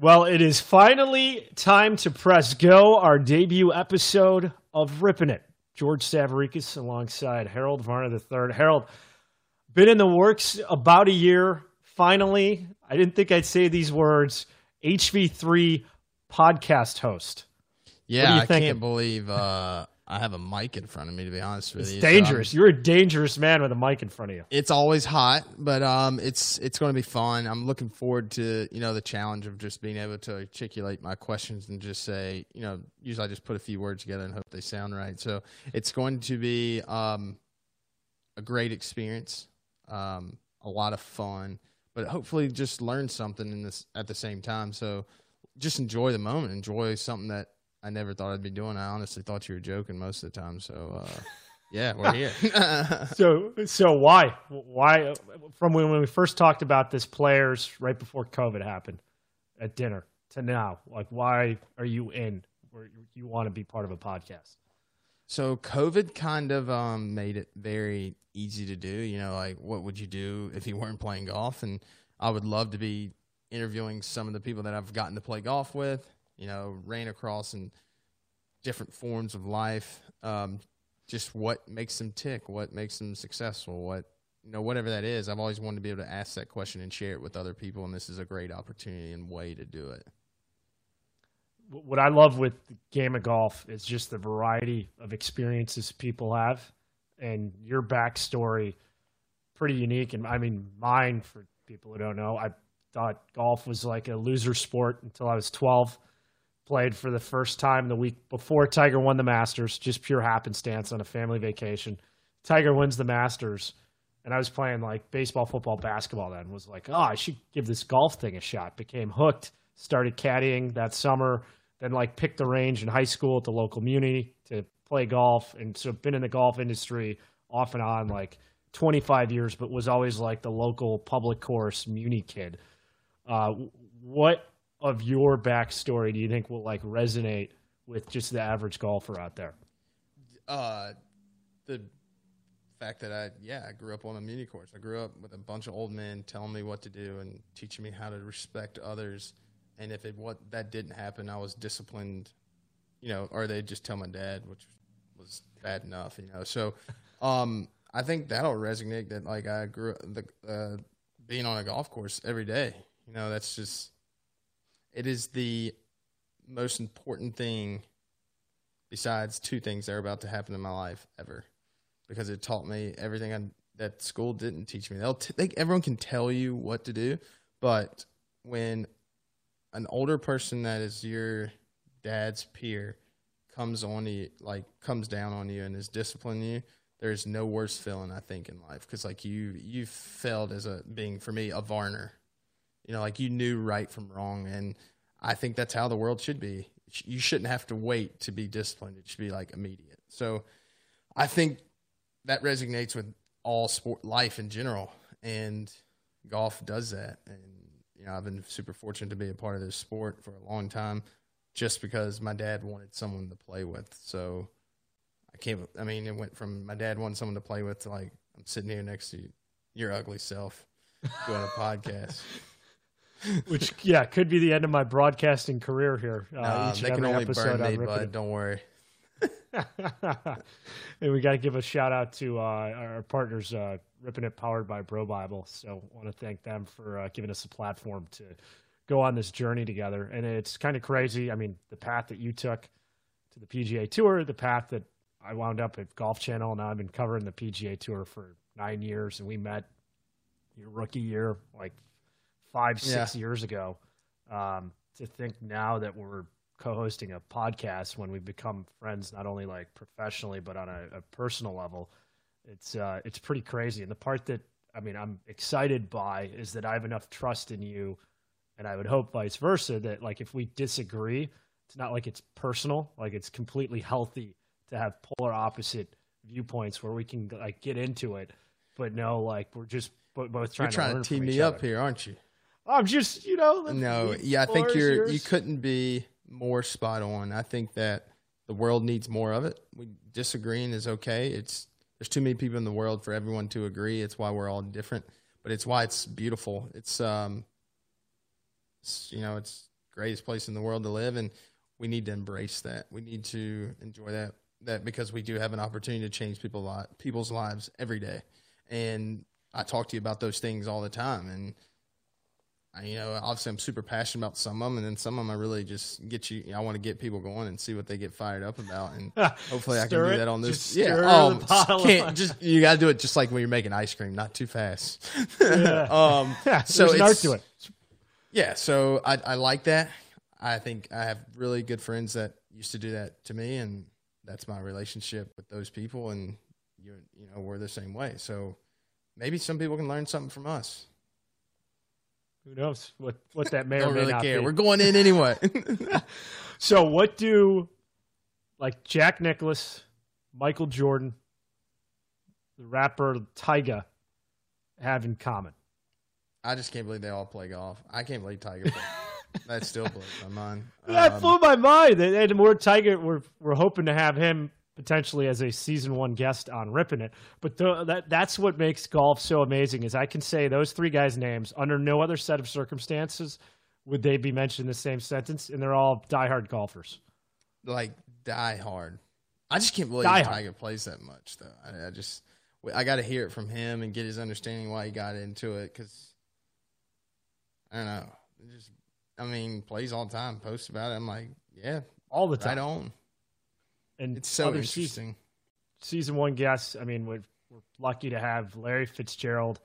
Well, it is finally time to press go, our debut episode of Rippin' It. George Savarikas alongside Harold Varner III. Harold, been in the works about a year, finally. I didn't think I'd say these words. HV3 podcast host. Yeah, I can't believe I have a mic in front of me, to be honest with you. It's dangerous. So you're a dangerous man with a mic in front of you. It's always hot, but it's going to be fun. I'm looking forward to, you know, the challenge of just being able to articulate my questions and just say, you know, usually I just put a few words together and hope they sound right. So it's going to be a great experience, a lot of fun, but hopefully just learn something in this at the same time. So just enjoy the moment, enjoy something that I never thought I'd be doing. I honestly thought you were joking most of the time. So, yeah, we're here. So why from when we first talked about this, players right before COVID happened at dinner to now, like, why are you in where you want to be part of a podcast? So COVID kind of made it very easy to do, you know, like what would you do if you weren't playing golf? And I would love to be interviewing some of the people that I've gotten to play golf with, you know, ran across in different forms of life, just what makes them tick, what makes them successful, what, you know, whatever that is. I've always wanted to be able to ask that question and share it with other people, and this is a great opportunity and way to do it. What I love with the game of golf is just the variety of experiences people have, and your backstory, pretty unique. And I mean, mine, for people who don't know, I thought golf was like a loser sport until I was 12. Played for the first time the week before Tiger won the Masters, just pure happenstance on a family vacation. Tiger wins the Masters, and I was playing like baseball, football, basketball then. Was like, oh, I should give this golf thing a shot. Became hooked, started caddying that summer, then like picked the range in high school at the local muni to play golf. And so been in the golf industry off and on like 25 years, but was always like the local public course muni kid. What of your backstory do you think will like resonate with just the average golfer out there? The fact that I grew up on a muni course. I grew up with a bunch of old men telling me what to do and teaching me how to respect others. And if that didn't happen, I was disciplined, you know, or they'd just tell my dad, which was bad enough, you know? So, I think that'll resonate that like I grew up being on a golf course every day, you know, that's just, it is the most important thing besides two things that are about to happen in my life ever, because it taught me everything that school didn't teach me. Everyone can tell you what to do, but when an older person that is your dad's peer comes down on you and is disciplining you, there's no worse feeling I think in life, because like you failed as a Varner. You know, like you knew right from wrong. And I think that's how the world should be. You shouldn't have to wait to be disciplined. It should be like immediate. So I think that resonates with all sport life in general. And golf does that. And, you know, I've been super fortunate to be a part of this sport for a long time just because my dad wanted someone to play with. So it went from my dad wanted someone to play with to like, I'm sitting here next to you, your ugly self doing a podcast. Which, yeah, could be the end of my broadcasting career here. They can only burn me, but don't worry. And we got to give a shout-out to our partners, Rippin' It, powered by Bro Bible. So I want to thank them for giving us a platform to go on this journey together. And it's kind of crazy. I mean, the path that you took to the PGA Tour, the path that I wound up at Golf Channel. Now I've been covering the PGA Tour for 9 years, and we met your rookie year, like, 5-6 years ago. To think now that we're co-hosting a podcast when we've become friends, not only like professionally, but on a personal level, it's pretty crazy. And the part that, I mean, I'm excited by is that I have enough trust in you, and I would hope vice versa, that like, if we disagree, it's not like it's personal, like it's completely healthy to have polar opposite viewpoints where we can like get into it, but no, like we're just both trying to tee me up here, aren't you? I'm just, you know. No, yeah, I think you couldn't be more spot on. I think that the world needs more of it. Disagreeing is okay. There's too many people in the world for everyone to agree. It's why we're all different, but it's why it's beautiful. It's greatest place in the world to live, and we need to embrace that. We need to enjoy that because we do have an opportunity to change people's lives every day. And I talk to you about those things all the time. And, you know, obviously I'm super passionate about some of them, and then some of them I really just get you. I want to get people going and see what they get fired up about, and hopefully I can do that on this. Yeah, you got to do it just like when you're making ice cream, not too fast. Yeah. So it's art to it. Yeah, so I like that. I think I have really good friends that used to do that to me, and that's my relationship with those people. And you know, we're the same way. So maybe some people can learn something from us. Who knows what that may or may not be. Don't really care. We're going in anyway. So what do, like, Jack Nicklaus, Michael Jordan, the rapper Tyga have in common? I just can't believe they all play golf. I can't believe Tiger plays. That still blew my mind. That blew my mind. And more Tiger, we're hoping to have him potentially as a season 1 guest on Rippin' It. But that's what makes golf so amazing, is I can say those three guys' names. Under no other set of circumstances would they be mentioned in the same sentence, and they're all diehard golfers. Like, diehard. I just can't believe Tiger plays that much, though. I got to hear it from him and get his understanding why he got into it, because, I don't know, it just... I mean, plays all the time, posts about it. I'm like, yeah, all the time. Right on. And it's so interesting. Season 1 guests. I mean, we're lucky to have Larry Fitzgerald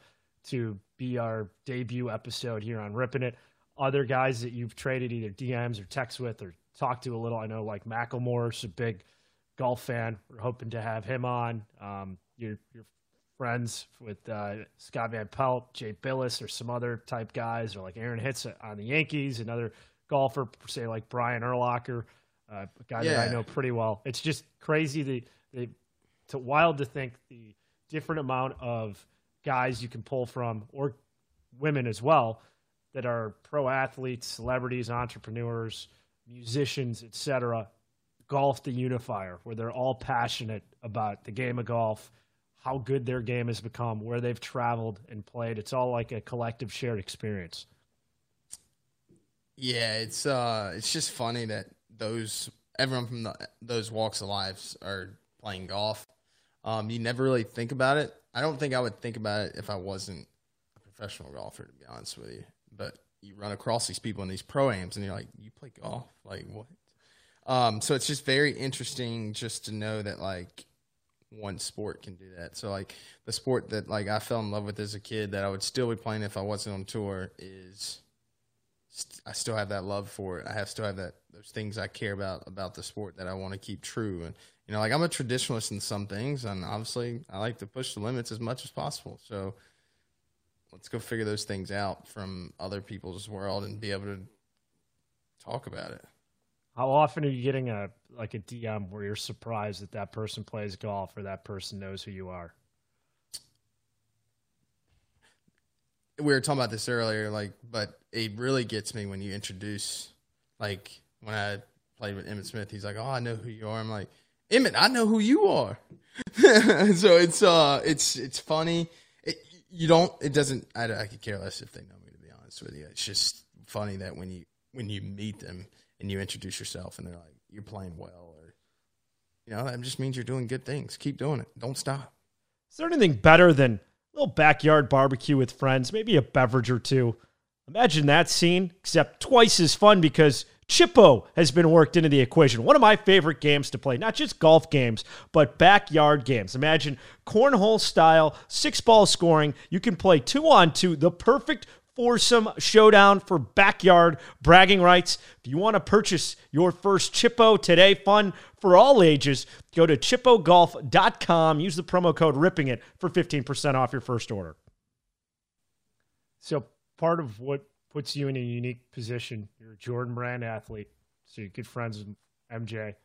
to be our debut episode here on Rippin' It. Other guys that you've traded either DMs or texts with or talked to a little. I know, like, Macklemore's a big golf fan. We're hoping to have him on. Your friends with Scott Van Pelt, Jay Billis, or some other type guys, or like Aaron Hitz on the Yankees, another golfer, say like Brian Urlacher, a guy that I know pretty well. It's just crazy. It's wild to think the different amount of guys you can pull from, or women as well, that are pro athletes, celebrities, entrepreneurs, musicians, etc. Golf the unifier, where they're all passionate about the game of golf, how good their game has become, where they've traveled and played. It's all like a collective shared experience. Yeah, it's just funny that everyone from those walks of lives are playing golf. You never really think about it. I don't think I would think about it if I wasn't a professional golfer, to be honest with you. But you run across these people in these pro-ams, and you're like, you play golf? Like, what? So it's just very interesting just to know that, like, one sport can do that. So, like, the sport that, like, I fell in love with as a kid that I would still be playing if I wasn't on tour is I still have that love for it. I still have that, those things I care about the sport that I want to keep true. And, you know, like, I'm a traditionalist in some things, and obviously I like to push the limits as much as possible. So let's go figure those things out from other people's world and be able to talk about it. How often are you getting a DM where you're surprised that that person plays golf or that person knows who you are? We were talking about this earlier, like, but it really gets me when you introduce, like, when I played with Emmett Smith, he's like, "Oh, I know who you are." I'm like, "Emmett, I know who you are." So it's funny. I could care less if they know me, to be honest with you. It's just funny that when you meet them and you introduce yourself, and they're like, "You're playing well," or, you know, that just means you're doing good things. Keep doing it. Don't stop. Is there anything better than a little backyard barbecue with friends, maybe a beverage or two? Imagine that scene, except twice as fun because Chippo has been worked into the equation. One of my favorite games to play, not just golf games, but backyard games. Imagine cornhole style, 6-ball scoring. You can play 2-on-2, the perfect foursome showdown for backyard bragging rights. If you want to purchase your first Chippo today, fun for all ages, go to chippogolf.com. Use the promo code RIPPINGIT for 15% off your first order. So part of what puts you in a unique position, you're a Jordan Brand athlete, so you're good friends with MJ.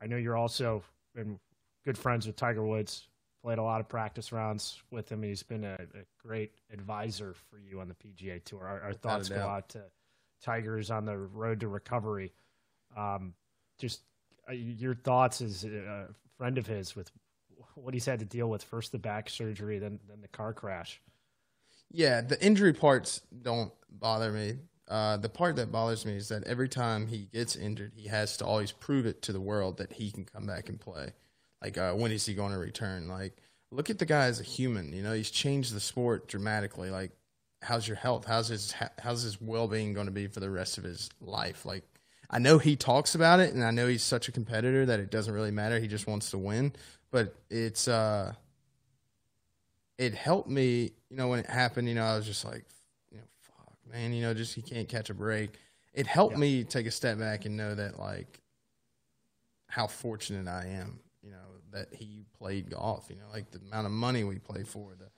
I know you're also been good friends with Tiger Woods. Played a lot of practice rounds with him. He's been a great advisor for you on the PGA Tour. Our thoughts go out to Tigers on the road to recovery. Your thoughts as a friend of his with what he's had to deal with, first the back surgery, then the car crash. Yeah, the injury parts don't bother me. The part that bothers me is that every time he gets injured, he has to always prove it to the world that he can come back and play. Like, when is he going to return? Like, look at the guy as a human. You know, he's changed the sport dramatically. Like, how's your health? How's his well-being going to be for the rest of his life? Like, I know he talks about it, and I know he's such a competitor that it doesn't really matter. He just wants to win. But it's it helped me, you know, when it happened. You know, I was just like, you know, fuck, man, you know, just he can't catch a break. It helped me take a step back and know that, like, how fortunate I am, you know, that he played golf. You know, like the amount of money we play for, the,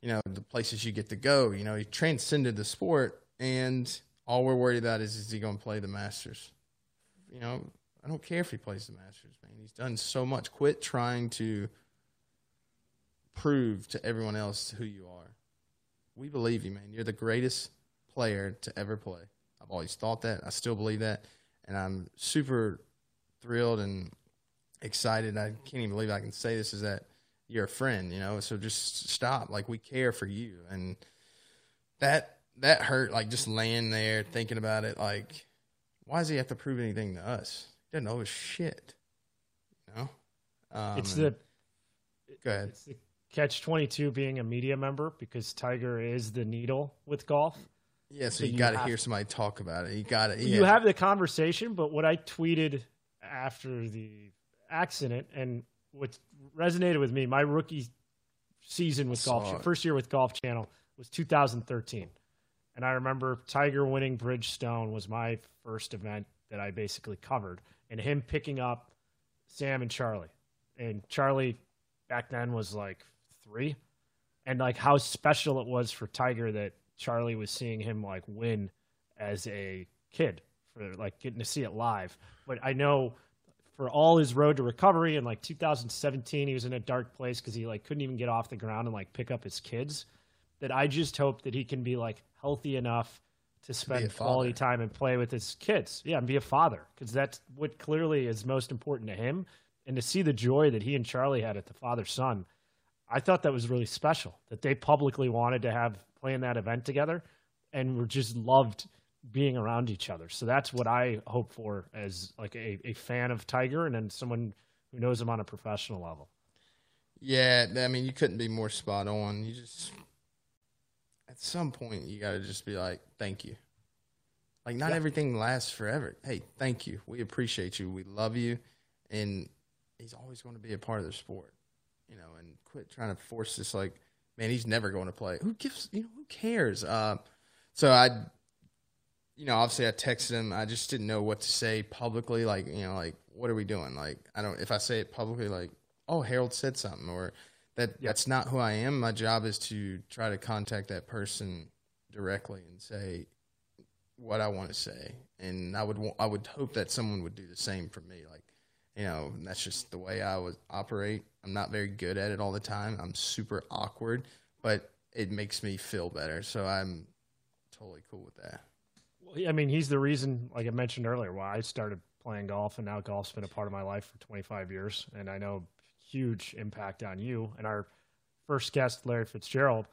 you know, the places you get to go. You know, he transcended the sport, and all we're worried about is he going to play the Masters? You know, I don't care if he plays the Masters, man. He's done so much. Quit trying to prove to everyone else who you are. We believe you, man. You're the greatest player to ever play. I've always thought that. I still believe that. And I'm super thrilled and excited. I can't even believe I can say this, is that you're a friend, you know? So just stop. Like, we care for you. And that hurt, like, just laying there thinking about it. Like, why does he have to prove anything to us? He doesn't owe us shit, you know? Go ahead. It's the catch-22 being a media member, because Tiger is the needle with golf. Yeah, so you got to hear somebody talk about it. You got to. You have the conversation, but what I tweeted after the accident and what resonated with me, my rookie season with golf, first year with Golf Channel, was 2013. And I remember Tiger winning Bridgestone was my first event that I basically covered, and him picking up Sam and Charlie. And Charlie back then was like 3. And like how special it was for Tiger that Charlie was seeing him like win as a kid, for like getting to see it live. But I know for all his road to recovery in like 2017, he was in a dark place because he like couldn't even get off the ground and like pick up his kids. That I just hope that he can be like healthy enough to spend quality time and play with his kids. Yeah, and be a father, because that's what clearly is most important to him. And to see the joy that he and Charlie had at the father-son, I thought that was really special, that they publicly wanted to have playing that event together and were just loved being around each other. So that's what I hope for as like a fan of Tiger and then someone who knows him on a professional level. Yeah, I mean, you couldn't be more spot on. You just... at some point, you got to just be like, thank you. Like, not everything lasts forever. Hey, thank you. We appreciate you. We love you. And he's always going to be a part of the sport, you know, and quit trying to force this, like, man, he's never going to play. Who gives, you know, who cares? So I, you know, obviously I texted him. I just didn't know what to say publicly. Like, you know, like, what are we doing? Like, I don't, if I say it publicly, like, oh, Harold said something, or that's not who I am. My job is to try to contact that person directly and say what I want to say. And I would hope that someone would do the same for me. Like, you know, that's just the way I would operate. I'm not very good at it all the time. I'm super awkward, but it makes me feel better. So I'm totally cool with that. Well, I mean, he's the reason, like I mentioned earlier, why I started playing golf, and now golf's been a part of my life for 25 years. And I know huge impact on you, and our first guest, Larry Fitzgerald,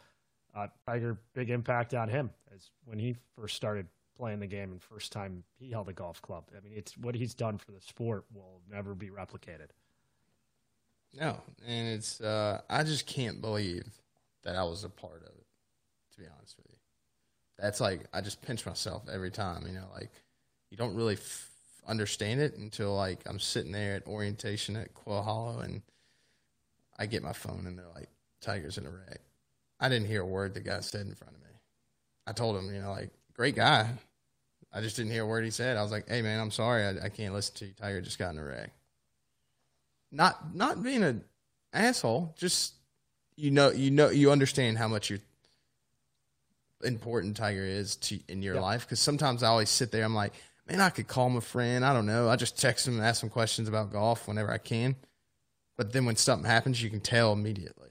Tiger, big impact on him as when he first started playing the game and first time he held a golf club. I mean, it's what he's done for the sport will never be replicated. No, and it's I just can't believe that I was a part of it, to be honest with you. That's like, I just pinch myself every time, you know, like you don't really understand it until like I'm sitting there at orientation at Quail Hollow and I get my phone and they're like, Tiger's in a wreck. I didn't hear a word the guy said in front of me. I told him, you know, like, great guy. I just didn't hear a word he said. I was like, hey, man, I'm sorry. I can't listen to you. Tiger just got in a wreck. Not being an asshole. Just, you know, you understand how much you're important Tiger is to in your life. Because sometimes I always sit there. I'm like, man, I could call my friend. I don't know. I just text him and ask him questions about golf whenever I can. But then when something happens, you can tell immediately.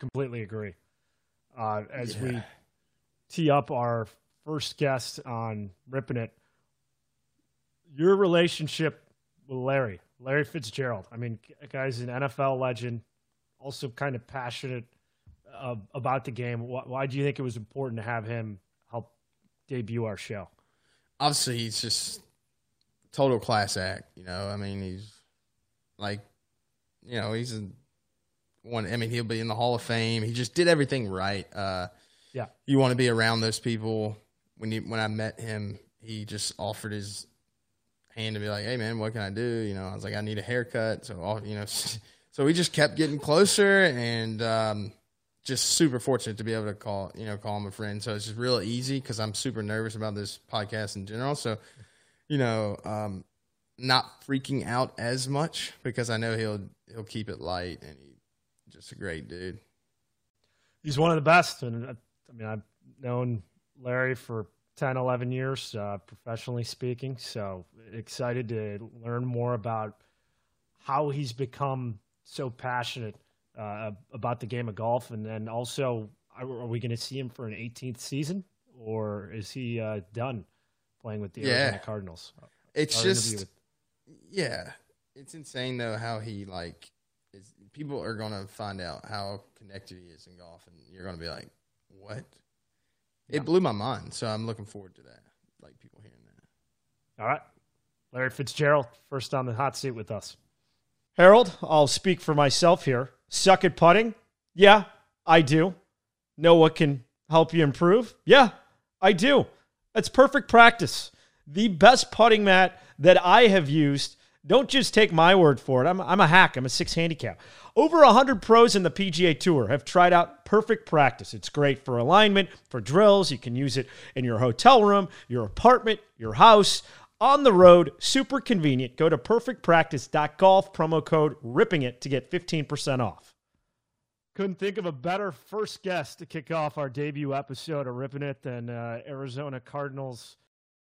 Completely agree. We tee up our first guest on Rippin' It, your relationship with Larry Fitzgerald. I mean, guy's an NFL legend, also kind of passionate about the game. Why do you think it was important to have him help debut our show? Obviously, he's just total class act. You know, I mean, he's like, you know, he's a one. I mean, he'll be in the Hall of Fame. He just did everything right. Yeah, you want to be around those people. When I met him, he just offered his hand to be like, "Hey, man, what can I do?" You know, I was like, "I need a haircut." So, you know, so we just kept getting closer, and just super fortunate to be able to call him a friend. So it's just real easy because I'm super nervous about this podcast in general. So, you know, not freaking out as much because I know he'll keep it light, and he's just a great dude. He's one of the best, and I mean, I've known Larry for 10, 11 years, professionally speaking. So excited to learn more about how he's become so passionate about the game of golf. And then also, are we going to see him for an 18th season, or is he done playing with the Arizona Cardinals? It's just, it's insane though how he people are going to find out how connected he is in golf, and you're going to be like, what? It blew my mind, so I'm looking forward to that, like people hearing that. All right. Larry Fitzgerald, first on the hot seat with us. Harold, I'll speak for myself here. Suck at putting? Yeah, I do. Know what can help you improve? Yeah, I do. That's perfect practice. The best putting mat that I have used. Don't just take my word for it. I'm a hack. I'm a 6 handicap. Over 100 pros in the PGA Tour have tried out perfect practice. It's great for alignment, for drills. You can use it in your hotel room, your apartment, your house, on the road. Super convenient. Go to perfectpractice.golf, promo code RIPPINGIT to get 15% off. Couldn't think of a better first guest to kick off our debut episode of Rippin' It than Arizona Cardinals.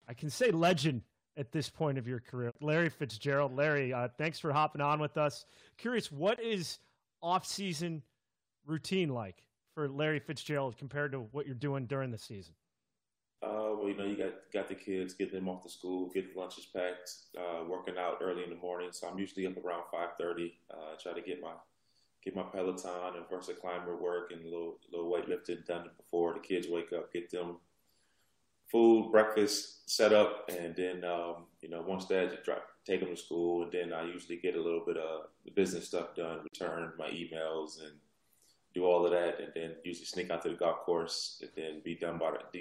I can say legend at this point of your career, Larry Fitzgerald. Larry, thanks for hopping on with us. Curious, what is off-season routine like for Larry Fitzgerald compared to what you're doing during the season? Well, you know, you got the kids, get them off to school, get the lunches packed, working out early in the morning. So I'm usually up around 5:30. Try to get my Peloton and Versa Climber work and a little weightlifting done before the kids wake up. Get them food, breakfast, set up, and then, you know, once that, take them to school, and then I usually get a little bit of the business stuff done, return my emails and do all of that, and then usually sneak out to the golf course, and then be done at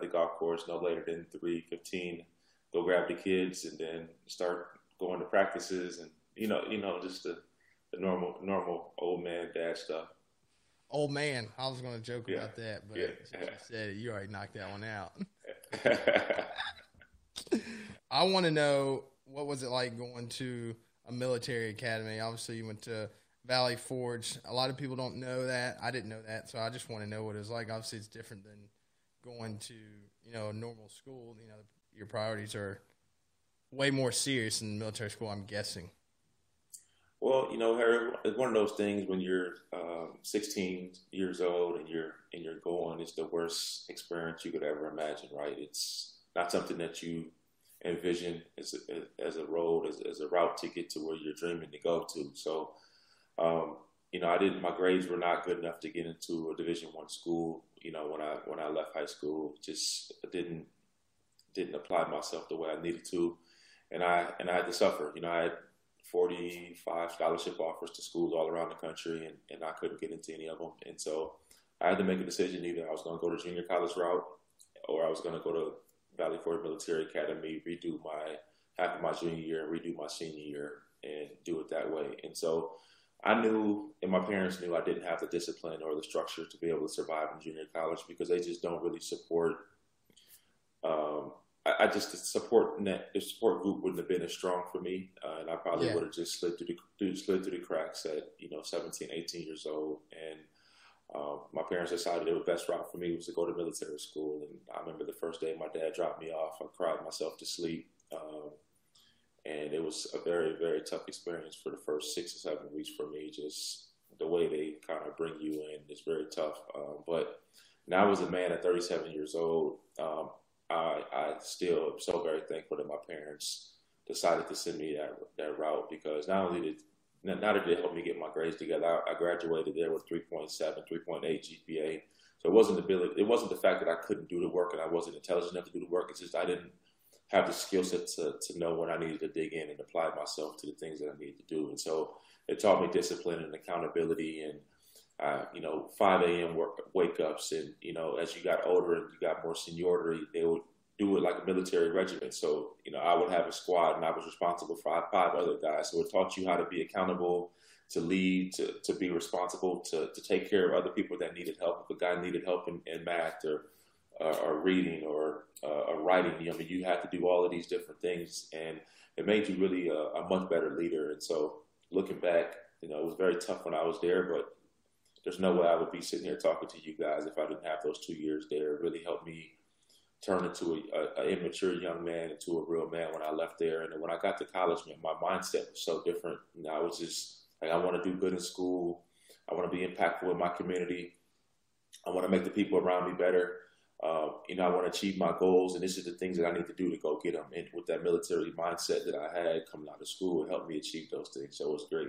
the golf course no later than 3:15, go grab the kids, and then start going to practices, and, you know, just the normal old man dad stuff. Old man, I was going to joke about that, but since you said it, you already knocked that one out. I want to know, what was it like going to a military academy? Obviously, you went to Valley Forge. A lot of people don't know that. I didn't know that, so I just want to know what it was like. Obviously, it's different than going to, you know, a normal school. You know, your priorities are way more serious in military school, I'm guessing. Well, you know, Harry, it's one of those things when you're 16 years old and you're going, it's the worst experience you could ever imagine, right? It's not something that you envision as a route to get to where you're dreaming to go to. So, you know, my grades were not good enough to get into a Division I school. You know, when I left high school, just didn't apply myself the way I needed to, and I had to suffer. You know, I had 45 scholarship offers to schools all around the country, and I couldn't get into any of them. And so I had to make a decision. Either I was going to go to junior college route, or I was going to go to Valley Forge Military Academy, redo my half of my junior year and redo my senior year and do it that way. And so I knew, and my parents knew, I didn't have the discipline or the structure to be able to survive in junior college because they just don't really support the support group wouldn't have been as strong for me, and I probably would have just slid through the cracks at, you know, 17, 18 years old. And my parents decided the best route for me was to go to military school. And I remember the first day my dad dropped me off, I cried myself to sleep, and it was a very, very tough experience for the first 6 or 7 weeks for me. Just the way they kind of bring you in is very tough. But now as a man at 37 years old, I still am so very thankful that my parents decided to send me that route, because not only did Not that it helped me get my grades together. I graduated there with 3.7, 3.8 GPA. So it wasn't the ability, it wasn't the fact that I couldn't do the work and I wasn't intelligent enough to do the work. It's just I didn't have the skill set to know when I needed to dig in and apply myself to the things that I needed to do. And so it taught me discipline and accountability and, you know, 5 a.m. wake-ups. And, you know, as you got older and you got more seniority, they would do it like a military regiment. So, you know, I would have a squad and I was responsible for 5 other guys. So it taught you how to be accountable, to lead, to be responsible, to take care of other people that needed help. If a guy needed help in math or reading or writing, you know, I mean, you had to do all of these different things, and it made you really a much better leader. And so looking back, you know, it was very tough when I was there, but there's no way I would be sitting here talking to you guys if I didn't have those 2 years there. It really helped me turn into an immature young man into a real man when I left there. And when I got to college, man, my mindset was so different. You know, I was just like, I want to do good in school. I want to be impactful in my community. I want to make the people around me better. You know, I want to achieve my goals, and this is the things that I need to do to go get them. And with that military mindset that I had coming out of school, it helped me achieve those things. So it was great.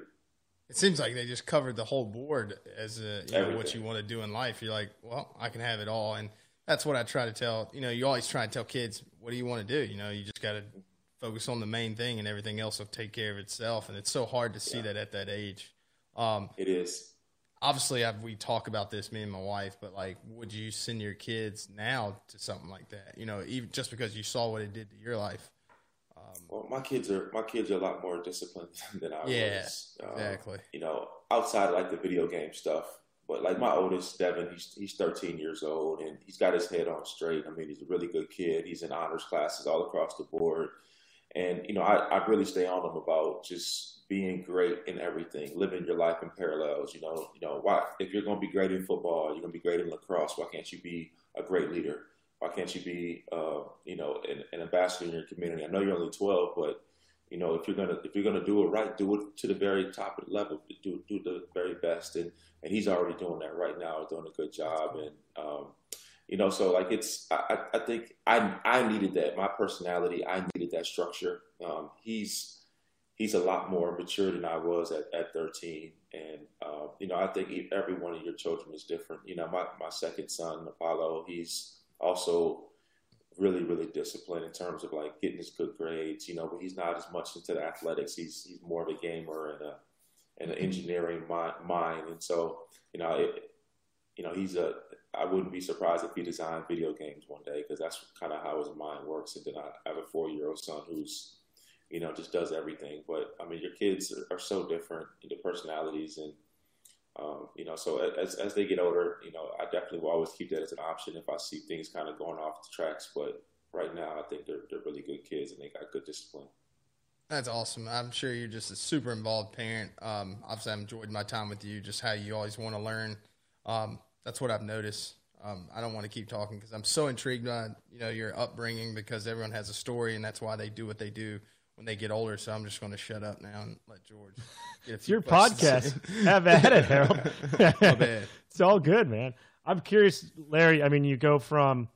It seems like they just covered the whole board as you know, what you want to do in life. You're like, well, I can have it all. And that's what I try to tell, you know, you always try to tell kids, what do you want to do? You know, you just got to focus on the main thing and everything else will take care of itself. And it's so hard to see that at that age. It is. Obviously, we talk about this, me and my wife, but like, would you send your kids now to something like that? You know, even just because you saw what it did to your life. Well, my kids are a lot more disciplined than I was. Yeah, exactly. You know, outside of like the video game stuff. But like my oldest, Devin, he's 13 years old, and he's got his head on straight. I mean, he's a really good kid. He's in honors classes all across the board. And, you know, I really stay on him about just being great in everything, living your life in parallels. You know, why, if you're going to be great in football, you're going to be great in lacrosse, why can't you be a great leader? Why can't you be, you know, an ambassador in your community? I know you're only 12, but, you know, if you're gonna do it right, do it to the very top of the level, do the very best, and he's already doing that right now, doing a good job, and you know, so like I think I needed that. My personality, I needed that structure. He's a lot more mature than I was at 13, and you know, I think every one of your children is different. You know, my second son, Apollo, he's also really, really disciplined in terms of like getting his good grades, you know, but he's not as much into the athletics. He's more of a gamer and an engineering mind. And so, you know, I wouldn't be surprised if he designed video games one day, because that's kind of how his mind works. And then I have a 4-year-old son who's, you know, just does everything. But I mean, your kids are so different in their personalities, and you know, so as they get older, you know, I definitely will always keep that as an option if I see things kind of going off the tracks. But right now, I think they're really good kids, and they got good discipline. That's awesome. I'm sure you're just a super involved parent. Obviously, I've enjoyed my time with you, just how you always want to learn. That's what I've noticed. I don't want to keep talking because I'm so intrigued by, you know, your upbringing, because everyone has a story, and that's why they do what they do when they get older. So I'm just going to shut up now and let George get a few your questions. Podcast. Have at it, Harold. It's all good, man. I'm curious, Larry. I mean, you go from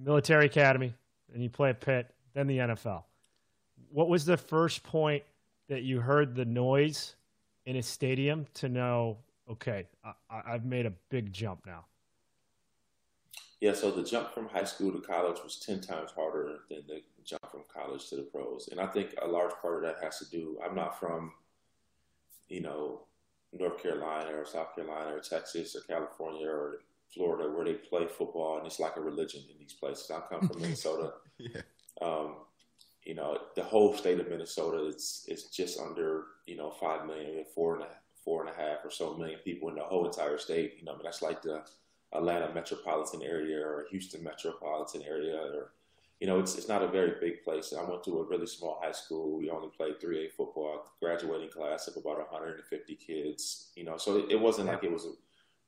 military academy and you play at Pitt, then the NFL. What was the first point that you heard the noise in a stadium to know, okay, I've made a big jump now? Yeah, so the jump from high school to college was 10 times harder than the jump from college to the pros. And I think a large part of that has to do, I'm not from, you know, North Carolina or South Carolina or Texas or California or Florida, where they play football and it's like a religion in these places. I come from Minnesota. Yeah. You know, the whole state of Minnesota is just under, you know, 5 million, four and a half or so million people in the whole entire state. You know, I mean, that's like the Atlanta metropolitan area or Houston metropolitan area, or, you know, it's not a very big place. I went to a really small high school. We only played 3A football, graduating class of about 150 kids, you know, so it wasn't like it was a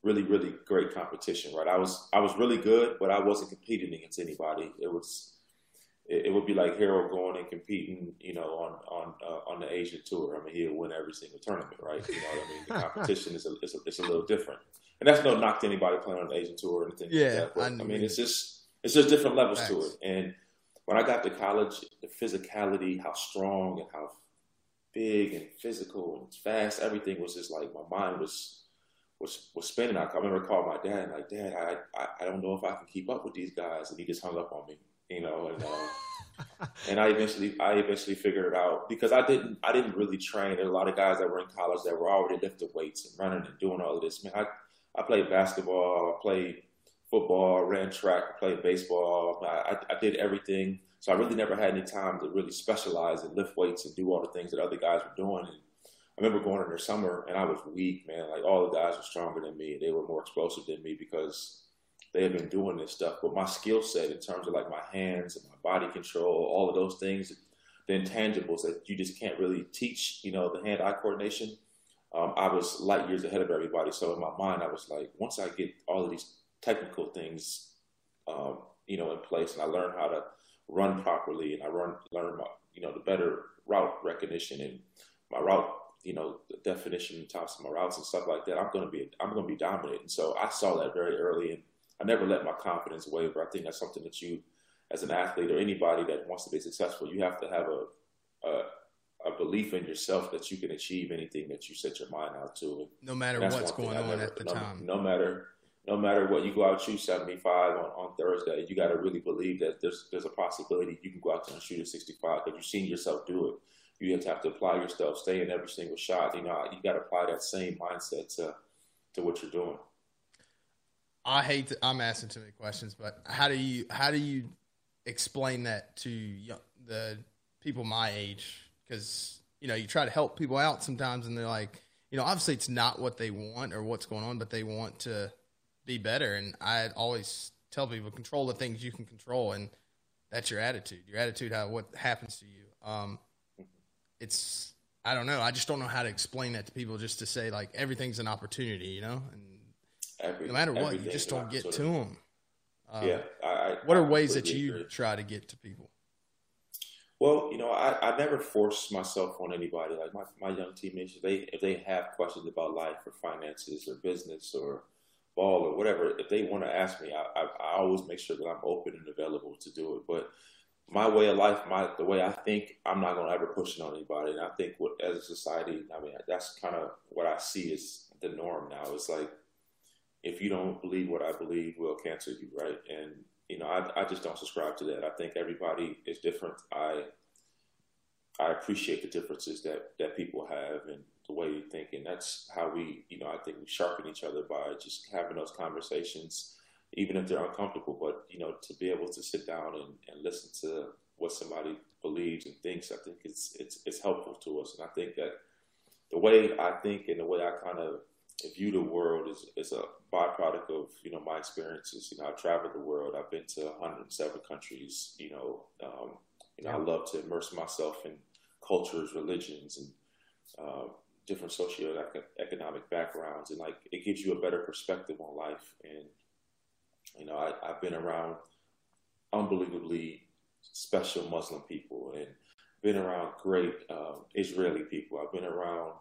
really, really great competition, right? I was really good, but I wasn't competing against anybody. It would be like Harold going and competing, you know, on the Asia tour. I mean, he'll win every single tournament, right? You know what I mean? The competition is a little different. And that's no knock to anybody playing on the Asian tour or anything like that. But, I mean, it's just different levels to it. And when I got to college, the physicality, how strong and how big and physical and fast. Everything was just like, my mind was spinning. I remember calling my dad, like, Dad, I don't know if I can keep up with these guys. And he just hung up on me, you know. And and I eventually figured it out, because I didn't really train. There were a lot of guys that were in college that were already lifting weights and running and doing all of this. Man, I played basketball, I played football, ran track, played baseball. I did everything. So I really never had any time to really specialize and lift weights and do all the things that other guys were doing. And I remember going in their summer, and I was weak, man. Like, all the guys were stronger than me. They were more explosive than me because they had been doing this stuff. But my skill set in terms of, like, my hands and my body control, all of those things, the intangibles that you just can't really teach, you know, the hand-eye coordination, I was light years ahead of everybody. So in my mind, I was like, once I get all of these technical things, you know, in place, and I learn how to run properly, and I learn my, you know, the better route recognition and my route, you know, the definition and tops of my routes and stuff like that, I'm gonna be dominant. And so I saw that very early, and I never let my confidence waver. I think that's something that you, as an athlete or anybody that wants to be successful, you have to have a belief in yourself that you can achieve anything that you set your mind out to. No matter what's going on at the time. No matter what, you go out and shoot 75 on Thursday, you got to really believe that there's a possibility you can go out there and shoot a 65, because you've seen yourself do it. You have to apply yourself, stay in every single shot. You know, you got to apply that same mindset to what you're doing. I'm asking too many questions, but how do you explain that to the people my age? Because, you know, you try to help people out sometimes, and they're like, you know, obviously it's not what they want or what's going on, but they want to be better. And I always tell people, control the things you can control, and that's your attitude. Your attitude, what happens to you. It's, I don't know. I just don't know how to explain that to people, just to say, like, everything's an opportunity, you know, and no matter what, you just don't get to them. Yeah. What are ways that you try to get to people? Well, you know, I never force myself on anybody. Like, my young teammates, if they have questions about life or finances or business or ball or whatever, if they want to ask me, I always make sure that I'm open and available to do it. But my way of life, the way I think, I'm not going to ever push it on anybody. And I think as a society, I mean, that's kind of what I see is the norm now. It's like, if you don't believe what I believe, we'll cancel you, right? And, you know, I just don't subscribe to that. I think everybody is different. I appreciate the differences that people have and the way you think. And that's how we, you know, I think we sharpen each other by just having those conversations, even if they're uncomfortable. But, you know, to be able to sit down and listen to what somebody believes and thinks, I think it's helpful to us. And I think that the way I think and the way I kind of view the world is a byproduct of, you know, my experiences. You know, I've traveled the world. I've been to 107 countries, you know. You know, I love to immerse myself in cultures, religions, and different socioeconomic backgrounds. And, like, it gives you a better perspective on life. And, you know, I've been around unbelievably special Muslim people, and been around great Israeli people. I've been around,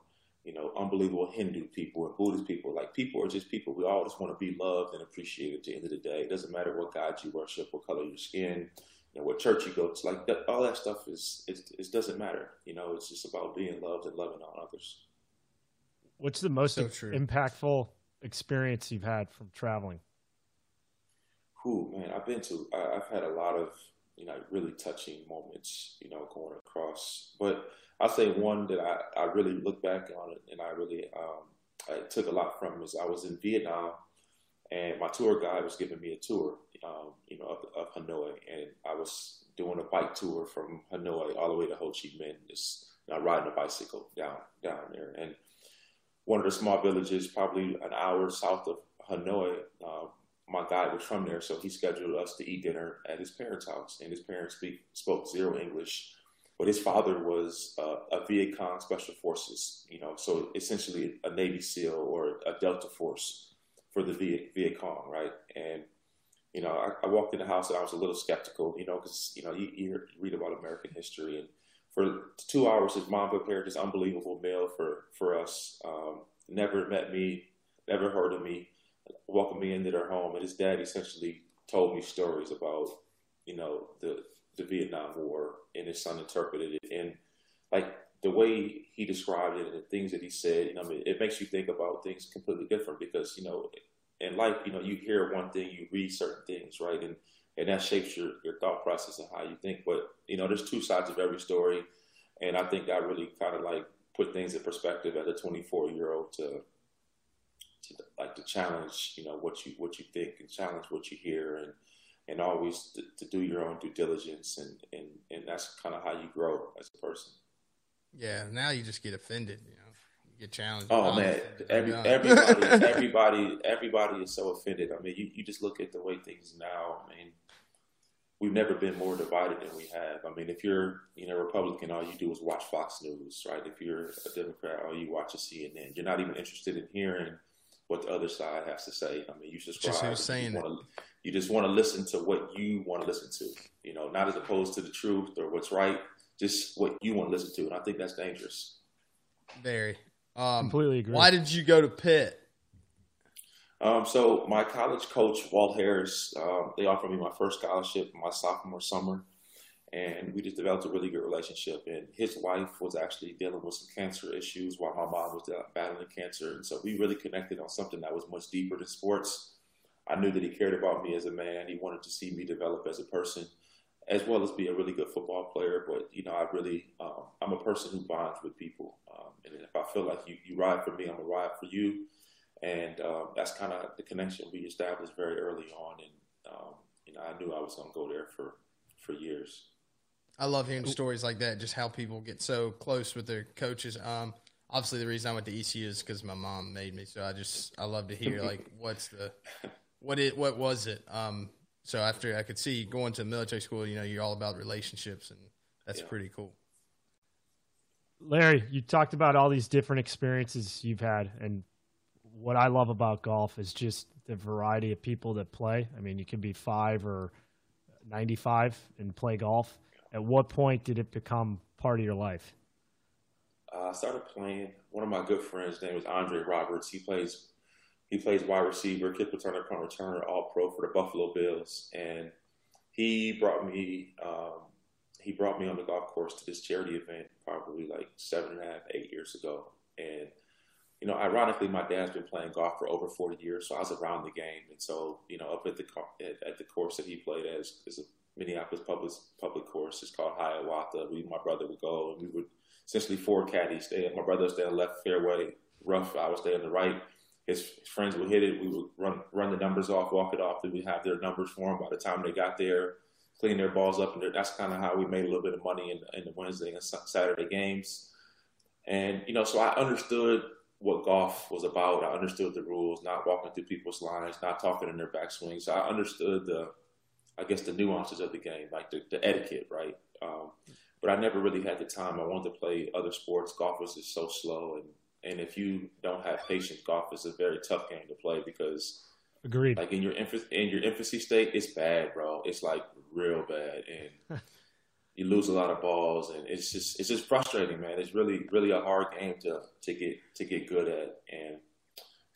you know, unbelievable Hindu people and Buddhist people. Like, people are just people. We all just want to be loved and appreciated at the end of the day. It doesn't matter what God you worship, what color your skin, you know, what church you go to. Like, that, all that stuff it doesn't matter. You know, it's just about being loved and loving all others. What's the most impactful experience you've had from traveling? Ooh, man, I've had a lot of, you know, really touching moments, you know, going across. But I'll say one that I really look back on it, and I really I took a lot from, is I was in Vietnam, and my tour guide was giving me a tour, you know, of Hanoi. And I was doing a bike tour from Hanoi all the way to Ho Chi Minh, just, you know, riding a bicycle down there. And one of the small villages, probably an hour south of Hanoi, my guide was from there, so he scheduled us to eat dinner at his parents' house. And his parents spoke zero English, but his father was a Viet Cong Special Forces, you know, so essentially a Navy SEAL or a Delta Force for the Viet Cong, right? And, you know, I walked in the house, and I was a little skeptical, you know, because, you know, you read about American history. And for 2 hours, his mom prepared this unbelievable meal for us. Never met me, never heard of me. Welcomed me into their home, and his dad essentially told me stories about, you know, the Vietnam War, and his son interpreted it. And, like, the way he described it and the things that he said, you know, I mean, it makes you think about things completely different because, you know, in life, you know, you hear one thing, you read certain things, right? And that shapes your thought process and how you think. But, you know, there's two sides of every story. And I think I really kind of like put things in perspective as a 24-year-old to challenge, you know, what you think and challenge what you hear and always to do your own due diligence. And that's kind of how you grow as a person. Yeah. Now you just get offended, you know, you get challenged. Oh man. Everybody is so offended. I mean, you just look at the way things now, I mean, we've never been more divided than we have. I mean, if you're, you know, Republican, all you do is watch Fox News, right? If you're a Democrat, all you watch is CNN. You're not even interested in hearing what the other side has to say. I mean, you just want to listen to what you want to listen to, you know, not as opposed to the truth or what's right, just what you want to listen to. And I think that's dangerous. Very. Completely agree. Why did you go to Pitt? So my college coach, Walt Harris, they offered me my first scholarship my sophomore summer, and we just developed a really good relationship. And his wife was actually dealing with some cancer issues while my mom was battling cancer. And so we really connected on something that was much deeper than sports. I knew that he cared about me as a man. He wanted to see me develop as a person, as well as be a really good football player. But, you know, I really, I'm a person who bonds with people. And if I feel like you ride for me, I'm going to ride for you. And that's kind of the connection we established very early on. And, you know, I knew I was going to go there for years. I love hearing stories like that, just how people get so close with their coaches. Obviously, the reason I went to ECU is because my mom made me. So I love to hear, like, what was it? So after I could see going to military school, you know, you're all about relationships, and that's pretty cool. Larry, you talked about all these different experiences you've had, and what I love about golf is just the variety of people that play. I mean, you can be 5 or 95 and play golf. At what point did it become part of your life? I started playing. One of my good friends, his name was Andre Roberts. He plays wide receiver, kick returner, punt returner, all pro for the Buffalo Bills. And he brought me on the golf course to this charity event probably like 7.5, 8 years ago. And you know, ironically, my dad's been playing golf for over 40 years, so I was around the game. And so, you know, up at the course that he played at is a Minneapolis public course. It's called Hiawatha. My brother would go, and we would essentially 4 caddies. My brother would stay on the left fairway, rough. I would stay on the right. His friends would hit it. We would run the numbers off, walk it off. They would have their numbers for them by the time they got there, clean their balls up. And that's kind of how we made a little bit of money in the Wednesday and Saturday games. And, you know, so I understood what golf was about. I understood the rules, not walking through people's lines, not talking in their backswings. So I understood the nuances of the game, like the etiquette, right? But I never really had the time. I wanted to play other sports. Golf was just so slow. And if you don't have patience, golf is a very tough game to play because, agreed, like in your infancy state, it's bad, bro. It's like real bad. And you lose a lot of balls, and it's just frustrating, man. It's really, really a hard game to get good at, and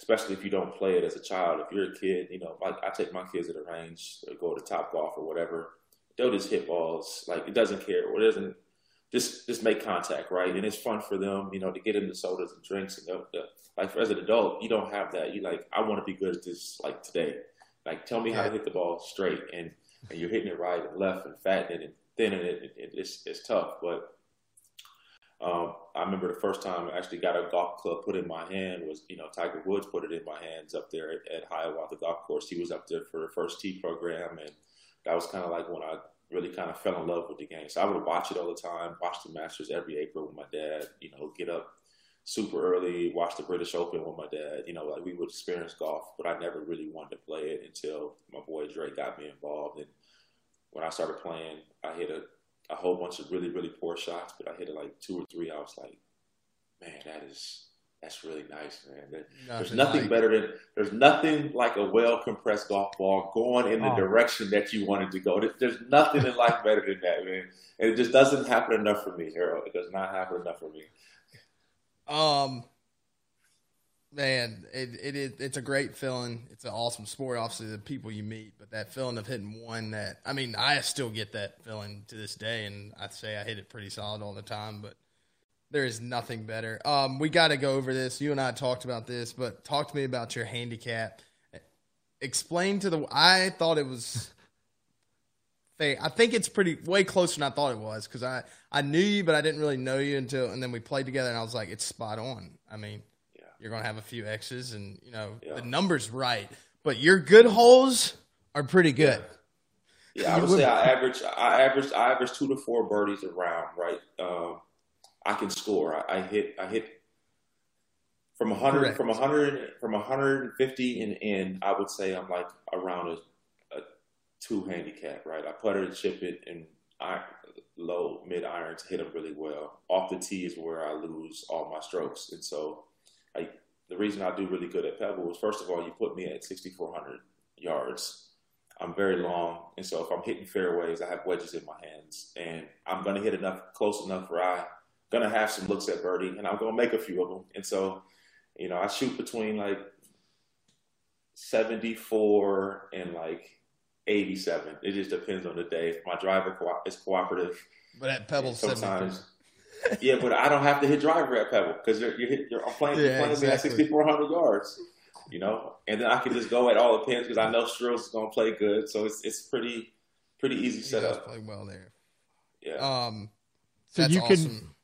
especially if you don't play it as a child. If you're a kid, you know, like I take my kids to the range or go to Top Golf or whatever, they'll just hit balls. Like it doesn't care. Or it doesn't just make contact, right? And it's fun for them, you know, to get into sodas and drinks. And like as an adult, you don't have that. You like, I want to be good at this, like today. Like tell me how to hit the ball straight, and you're hitting it right and left and fattening it. Then it's tough, but I remember the first time I actually got a golf club put in my hand was, you know, Tiger Woods put it in my hands up there at Hiawatha Golf Course. He was up there for the first tee program, and that was kind of like when I really kind of fell in love with the game. So I would watch it all the time, watch the Masters every April with my dad, you know, get up super early, watch the British Open with my dad. You know, like we would experience golf, but I never really wanted to play it until my boy Dre got me involved. And when I started playing, I hit a whole bunch of really, really poor shots, but I hit like 2 or 3. I was like, man, that's really nice, man. There's nothing like a well-compressed golf ball going in the direction that you wanted to go. There's nothing in life better than that, man. And it just doesn't happen enough for me, Harold. It does not happen enough for me. Man, it's a great feeling. It's an awesome sport, obviously, the people you meet. But that feeling of hitting one that – I mean, I still get that feeling to this day, and I'd say I hit it pretty solid all the time. But, There is nothing better. We got to go over this. You and I talked about this, but talk to me about your handicap. Explain to the – I thought it was – I think it's pretty – way closer than I thought it was because I knew you, but I didn't really know you until – and then we played together, and I was like, it's spot on. I mean, yeah. You're going to have a few X's, and, you know, yeah. The number's right. But your good holes are pretty good. Yeah. Yeah, I would say I average 2 to 4 birdies a round, right? I can score. I hit from 100 correct. from 150 and in, I would say I'm like around a 2 handicap, right? I putter and chip it and low mid irons, hit them really well. Off the tee is where I lose all my strokes, and so like the reason I do really good at Pebble is first of all you put me at 6,400 yards. I'm very long, and so if I'm hitting fairways, I have wedges in my hands, and I'm going to hit enough, close enough where I'm going to have some looks at birdie, and I'm going to make a few of them. And so, you know, I shoot between, like, 74 and, like, 87. It just depends on the day. If my driver is cooperative. But at Pebble, sometimes. Yeah, but I don't have to hit driver at Pebble because I'm playing at 6,400 yards. You know, and then I can just go at all the pins because I know Strils is gonna play good, so it's pretty easy setup. Playing well there, yeah. So you awesome.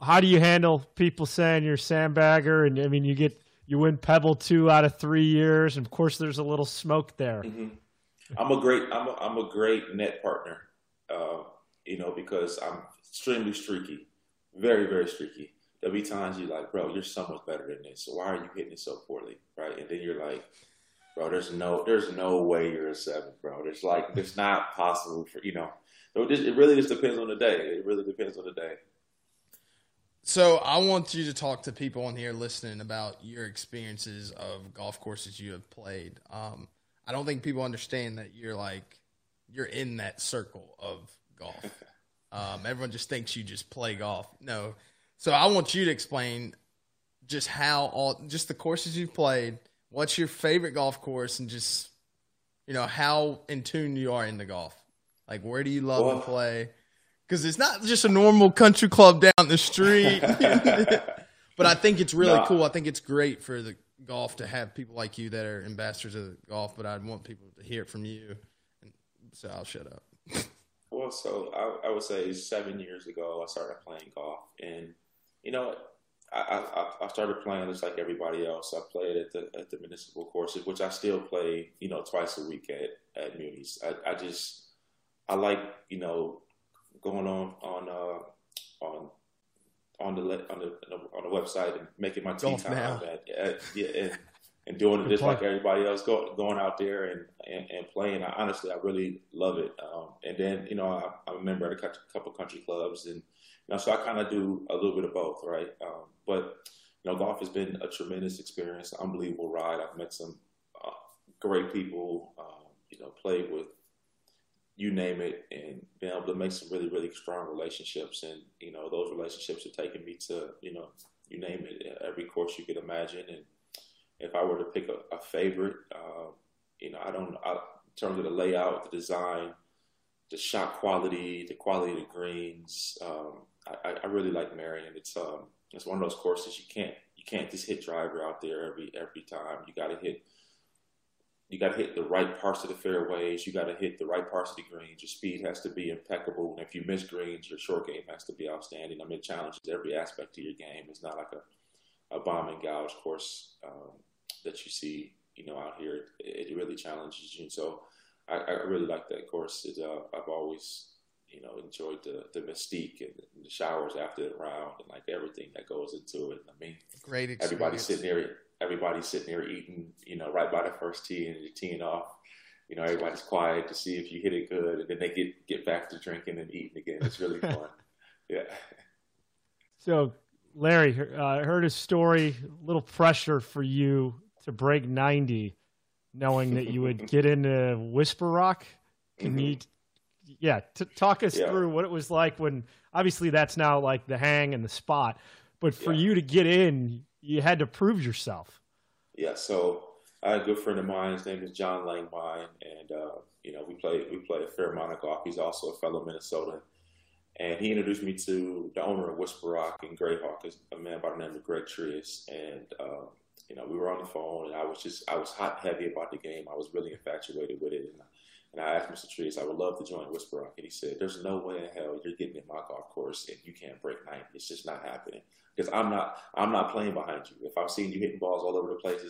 How do you handle people saying you're a sandbagger? And I mean, you win Pebble 2 out of 3 years, and of course, there's a little smoke there. Mm-hmm. I'm a great net partner, you know, because I'm extremely streaky, very very streaky. There'll be times you're like, bro, you're so much better than this. So why are you hitting it so poorly, right? And then you're like, bro, there's no way you're a 7, bro. It's not possible for, you know. So it really just depends on the day. It really depends on the day. So I want you to talk to people on here listening about your experiences of golf courses you have played. I don't think people understand that you're in that circle of golf. Everyone just thinks you just play golf. No. So I want you to explain just just the courses you've played, what's your favorite golf course, and just, you know, how in tune you are in the golf. Like, where do you love to play? Because it's not just a normal country club down the street. But I think it's really cool. I think it's great for the golf to have people like you that are ambassadors of golf, but I'd want people to hear it from you. And so I'll shut up. Well, so I would say 7 years ago, I started playing golf, and you know, I started playing just like everybody else. I played at the municipal courses, which I still play, you know, twice a week at munis. I like, you know, going on the website and making my tee time and doing it just like everybody else, going out there and playing. I really love it. And then, you know, I'm a member at a couple country clubs, and you know, so I kind of do a little bit of both, right? But, you know, golf has been a tremendous experience, unbelievable ride. I've met some great people, you know, played with, you name it, and been able to make some really, really strong relationships. And, you know, those relationships have taken me to, you know, you name it, every course you could imagine. And if I were to pick a favorite, you know, in terms of the layout, the design, the shot quality, the quality of the greens, I really like Marion. It's one of those courses you can't just hit driver out there every time. You gotta hit the right parts of the fairways. You gotta hit the right parts of the greens. Your speed has to be impeccable, and if you miss greens, your short game has to be outstanding. I mean, it challenges every aspect of your game. It's not like a bomb and gouge course that you see, you know, out here. It really challenges you. And so I really like that course. I've always, you know, enjoyed the mystique and the showers after the round and like everything that goes into it. I mean, great experience. Everybody's sitting there eating, you know, right by the first tee, and you're teeing off. You know, everybody's quiet to see if you hit it good, and then they get back to drinking and eating again. It's really fun. Yeah. So, Larry, I heard a story. A little pressure for you to break 90, knowing that you would get into Whisper Rock. Can you? Yeah, talk us through what it was like when, obviously that's now like the hang and the spot, but for you to get in, you had to prove yourself. Yeah, so I had a good friend of mine, his name is John Langmine, and, you know, we play a fair amount of golf. He's also a fellow Minnesotan, And he introduced me to the owner of Whisper Rock and Greyhawk, a man by the name of Greg Trius. And, you know, we were on the phone, and I was hot and heavy about the game. I was really infatuated with it. And I asked Mr. Trius, I would love to join Whisper Rock. And he said, there's no way in hell you're getting in my golf course and you can't break 90. It's just not happening. Because I'm not playing behind you. If I've seen you hitting balls all over the place,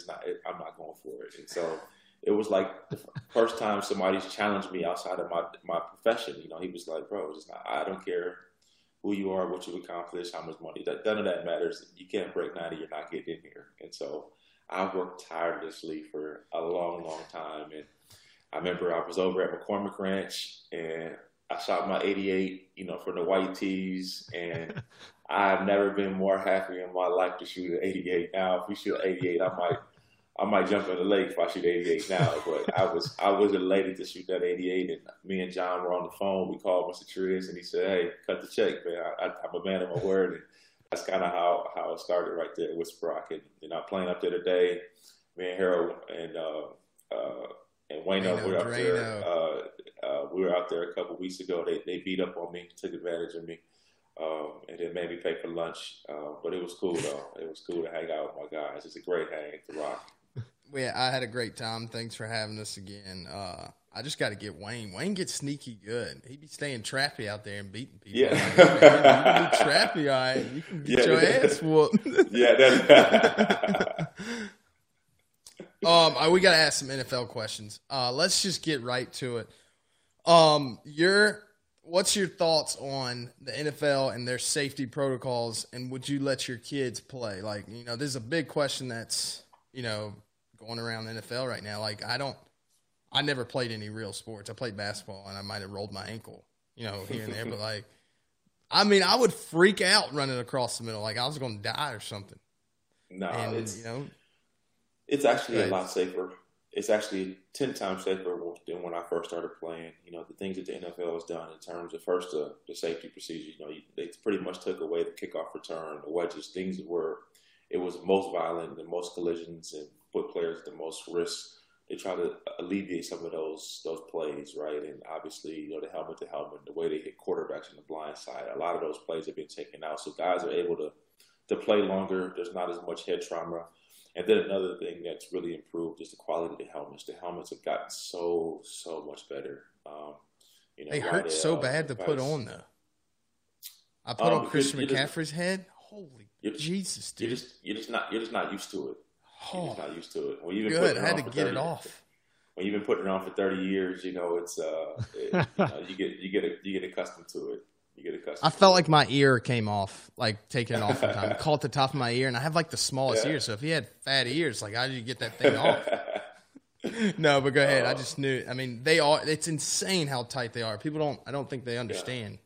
I'm not going for it. And so it was like the first time somebody's challenged me outside of my profession. You know, he was like, bro, just not, I don't care who you are, what you accomplish, how much money, none of that matters. You can't break 90, you're not getting in here. And so I worked tirelessly for a long, long time. And I remember I was over at McCormick Ranch and I shot my 88, you know, for the white tees. And I've never been more happy in my life to shoot an 88. Now, if we shoot an 88, I might jump in the lake if I shoot 88 now, but I was elated to shoot that 88, and me and John were on the phone. We called Mr. Trius, and he said, hey, cut the check, man. I'm a man of my word, and that's kind of how it started right there with Sprocket. And I'm playing up there today. Me and Harold and Wayno were out there. We were out there a couple weeks ago. They beat up on me, took advantage of me, and then made me pay for lunch. But it was cool, though. It was cool to hang out with my guys. It's a great hang at the Rock. Yeah, I had a great time. Thanks for having us again. I just got to get Wayne. Wayne gets sneaky good. He be staying trappy out there and beating people. Yeah. Like, you trappy, all right. You can get your ass whooped. Yeah. We got to ask some NFL questions. Let's just get right to it. What's your thoughts on the NFL and their safety protocols, and would you let your kids play? Like, you know, there's a big question that's, you know, going around the NFL right now. Like, I never played any real sports. I played basketball, and I might have rolled my ankle, you know, here and there. But, like, I mean, I would freak out running across the middle. Like, I was going to die or something. No, and, you know, it's actually a lot safer. It's actually 10 times safer than when I first started playing. You know, the things that the NFL has done in terms of, first, the safety procedures, you know, they pretty much took away the kickoff return, the wedges, things that were – it was most violent, the most collisions, and put players at the most risk. They try to alleviate some of those plays, right? And obviously, you know, the helmet to helmet, the way they hit quarterbacks on the blind side, a lot of those plays have been taken out. So guys are able to play longer. There's not as much head trauma. And then another thing that's really improved is the quality of the helmets. The helmets have gotten so much better. You know, they hurt so bad to put on, though. I put on Christian McCaffrey's head. Holy Jesus, dude! You're just not used to it. You're just not used to it. When you've been putting it on, I had to get it off. When you've been putting it on for 30 years, you know it's you know, you get accustomed to it. You get accustomed. I felt like my ear came off, like taking it off. I caught the top of my ear, and I have like the smallest ear. So if you had fat ears, like how did you get that thing off? No, but go ahead. I just knew. I mean, they are. It's insane how tight they are. People don't. I don't think they understand. Yeah.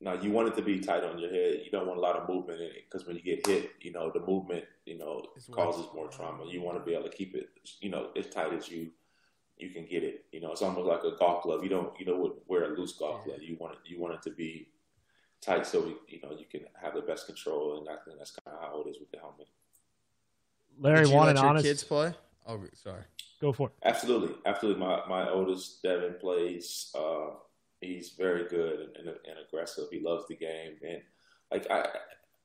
Now, you want it to be tight on your head. You don't want a lot of movement in it because when you get hit, you know, the movement, you know, causes more trauma. You want to be able to keep it, you know, as tight as you can get it. You know, it's almost like a golf glove. You don't wear a loose golf glove. You want it to be tight so, you know, you can have the best control, and I think that's kind of how it is with the helmet. Larry, did you let your kids play? Oh, sorry. Go for it. Absolutely. Absolutely. My oldest, Devin, plays – he's very good and aggressive. He loves the game. And, like,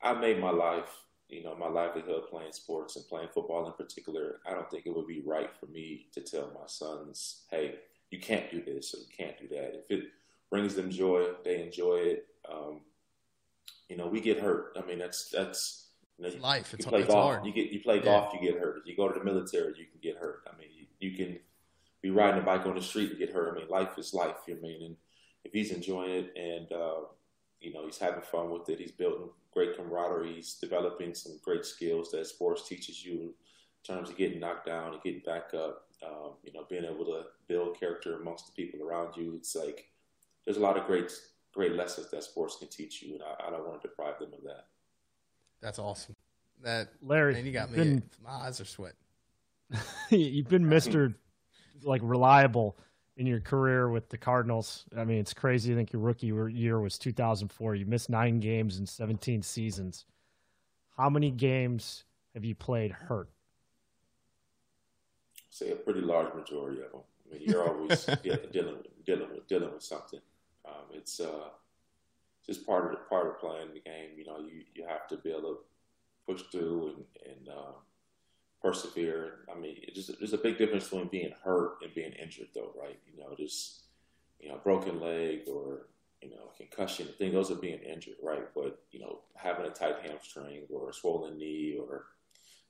I made my life, you know, my livelihood playing sports and playing football in particular. I don't think it would be right for me to tell my sons, hey, you can't do this or you can't do that. If it brings them joy, they enjoy it. You know, we get hurt. I mean, that's you know, it's life. You play golf. Hard. You play golf, you get hurt. If you go to the military, you can get hurt. I mean, you can be riding a bike on the street and get hurt. I mean, life is life. You know what I mean? And if he's enjoying it and, you know, he's having fun with it, he's building great camaraderie, he's developing some great skills that sports teaches you in terms of getting knocked down and getting back up, you know, being able to build character amongst the people around you. It's like there's a lot of great lessons that sports can teach you, and I don't want to deprive them of that. That's awesome. Larry, man, you got me. My eyes are sweating. You've been Mr. like reliable in your career with the Cardinals. I mean, it's crazy. I think your rookie year was 2004. You missed 9 games in 17 seasons. How many games have you played hurt? I'd say a pretty large majority of them. I mean, you're always dealing with something. It's just part of playing the game. You know, you have to be able to push through and persevere. I mean, it's just, there's a big difference between being hurt and being injured, though, right? You know, just, you know, broken leg or, you know, concussion. I think those are being injured, right? But, you know, having a tight hamstring or a swollen knee or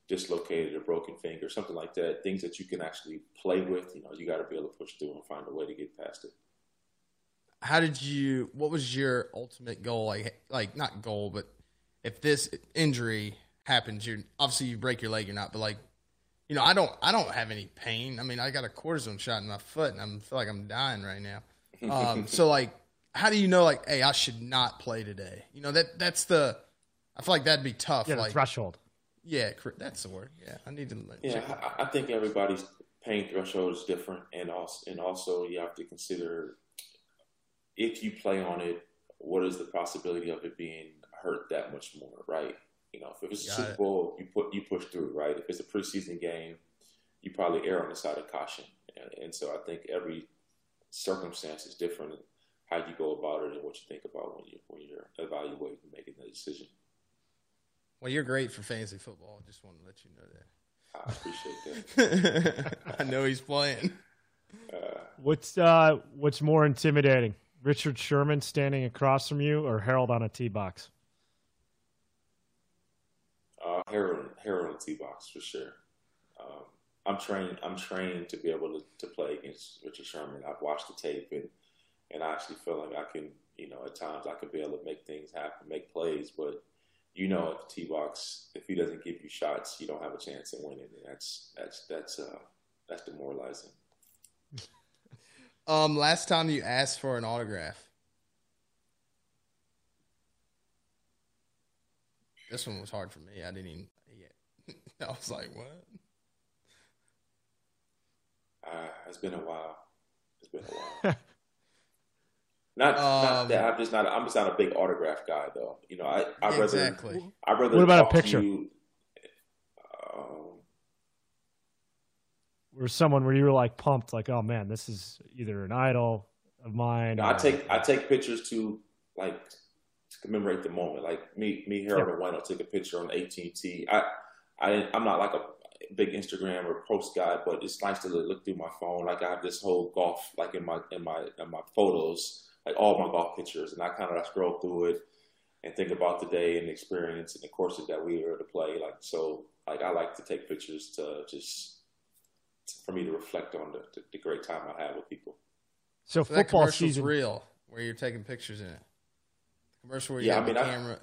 dislocated or broken finger, something like that, things that you can actually play with, you know, you got to be able to push through and find a way to get past it. How did you, what was your ultimate goal? Like not goal, but if this injury happens, you obviously you break your leg or not, but like, you know, I don't have any pain. I mean, I got a cortisone shot in my foot and I feel like I'm dying right now. So like, how do you know, like, hey, I should not play today? You know, that's the, I feel like that'd be tough. Yeah, like, the threshold. Yeah, that's the word. Yeah, I need to. Yeah, I think everybody's pain threshold is different, and also you have to consider if you play on it, what is the possibility of it being hurt that much more, right? You know, if it's a Super Bowl, you push through, right? If it's a preseason game, you probably err on the side of caution, and so I think every circumstance is different in how you go about it and what you think about when you're evaluating and making the decision. Well, you're great for fantasy football. I just want to let you know that. I appreciate that. I know he's playing. What's more intimidating, Richard Sherman standing across from you or Harold on a tee box? Harold on a tee box for sure. I'm trained to be able to play against Richard Sherman. I've watched the tape and I actually feel like I can, you know, at times I can be able to make things happen, make plays, but you know, at the tee box, if he doesn't give you shots, you don't have a chance at winning. And that's demoralizing. Last time you asked for an autograph. This one was hard for me. I didn't even. Yeah. I was like, what? It's been a while. Not that I'm just not a big autograph guy though. You know, I'd rather. What about a picture? Or someone where you were like pumped, like, oh man, this is either an idol of mine. No, I take pictures to like commemorate the moment. Like me, Harold and Wayne, I took a picture on AT&T. I'm not like a big Instagram or post guy, but it's nice to look through my phone. Like I have this whole golf, like in my photos. Like all my golf pictures, and I kind of scroll through it and think about the day and the experience and the courses that we were to play. Like, so like, I like to take pictures to just, for me to reflect on the great time I had with people. So football that commercial's season real where you're taking pictures in it. Commercial where you have the camera.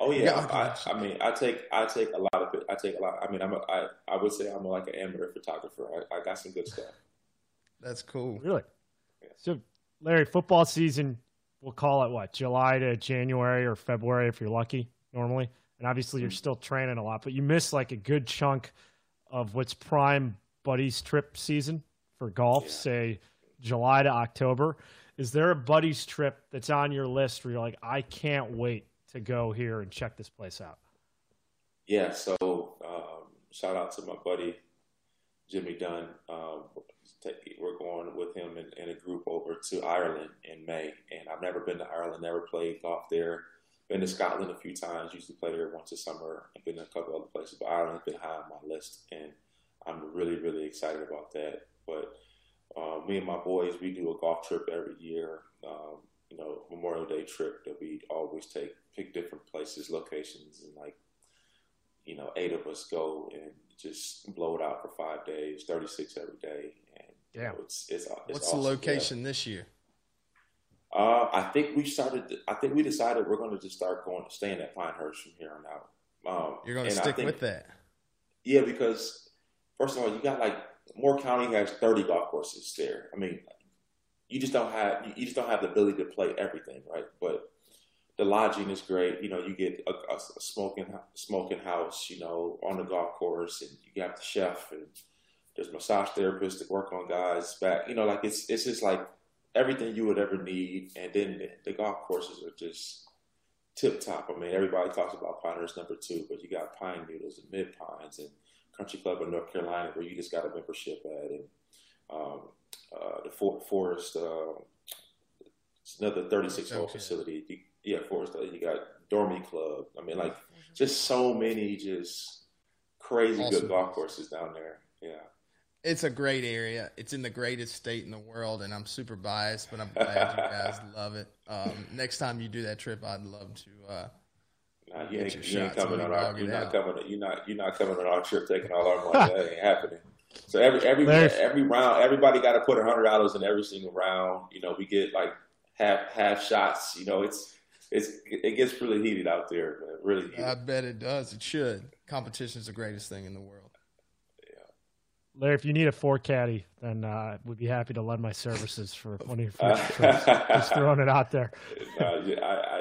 Oh yeah. I mean, I take a lot of it. I mean, I would say I'm like an amateur photographer. I got some good stuff. That's cool. Really? Yeah. So, Larry, football season, we'll call it what, July to January or February if you're lucky normally. And obviously you're still training a lot, but you miss like a good chunk of what's prime buddies trip season for golf, say July to October. Is there a buddies trip that's on your list where you're like, I can't wait to go here and check this place out? Yeah, so shout out to my buddy, Jimmy Dunn. We're going with him in a group over to Ireland in May, and I've never been to Ireland, never played golf there. Been to Scotland a few times, used to play there once a summer. I've been to a couple other places, but Ireland's been high on my list, and I'm really, really excited about that. But me and my boys, we do a golf trip every year, you know, Memorial Day trip that we always pick different places, locations, and like, you know, 8 of us go and just blow it out for 5 days, 36 every day. And yeah, you know, it's what's awesome. The location this year? I think we decided we're going to just start staying at Pinehurst from here on out. You're going to stick with that? Yeah, because first of all, you got like Moore County has 30 golf courses there. I mean, you just don't have the ability to play everything, right? But the lodging is great. You know, you get a smoking house, you know, on the golf course, and you got the chef, and there's massage therapists that work on guys' back. You know, like it's just like everything you would ever need. And then the golf courses are just tip top. I mean, everybody talks about Pinehurst #2, but you got Pine Needles and Mid Pines and Country Club in North Carolina, where you just got a membership at, and the Forest. It's another 36-hole facility. Yeah, Forest. You got Dormy Club. I mean, like, just so many just crazy awesome. Good golf courses down there. Yeah. It's a great area. It's in the greatest state in the world, and I'm super biased, but I'm glad you guys love it. Next time you do that trip, I'd love to nah, you get your shots. You're not coming on our trip taking all our money. That ain't happening. So every round, everybody got to put $100 in every single round. You know, we get like half shots. You know, it gets really heated out there. Man. Really heated. I bet it does. It should. Competition is the greatest thing in the world. Larry, if you need a fork caddy, then I would be happy to lend my services for one of your future trips. Just throwing it out there.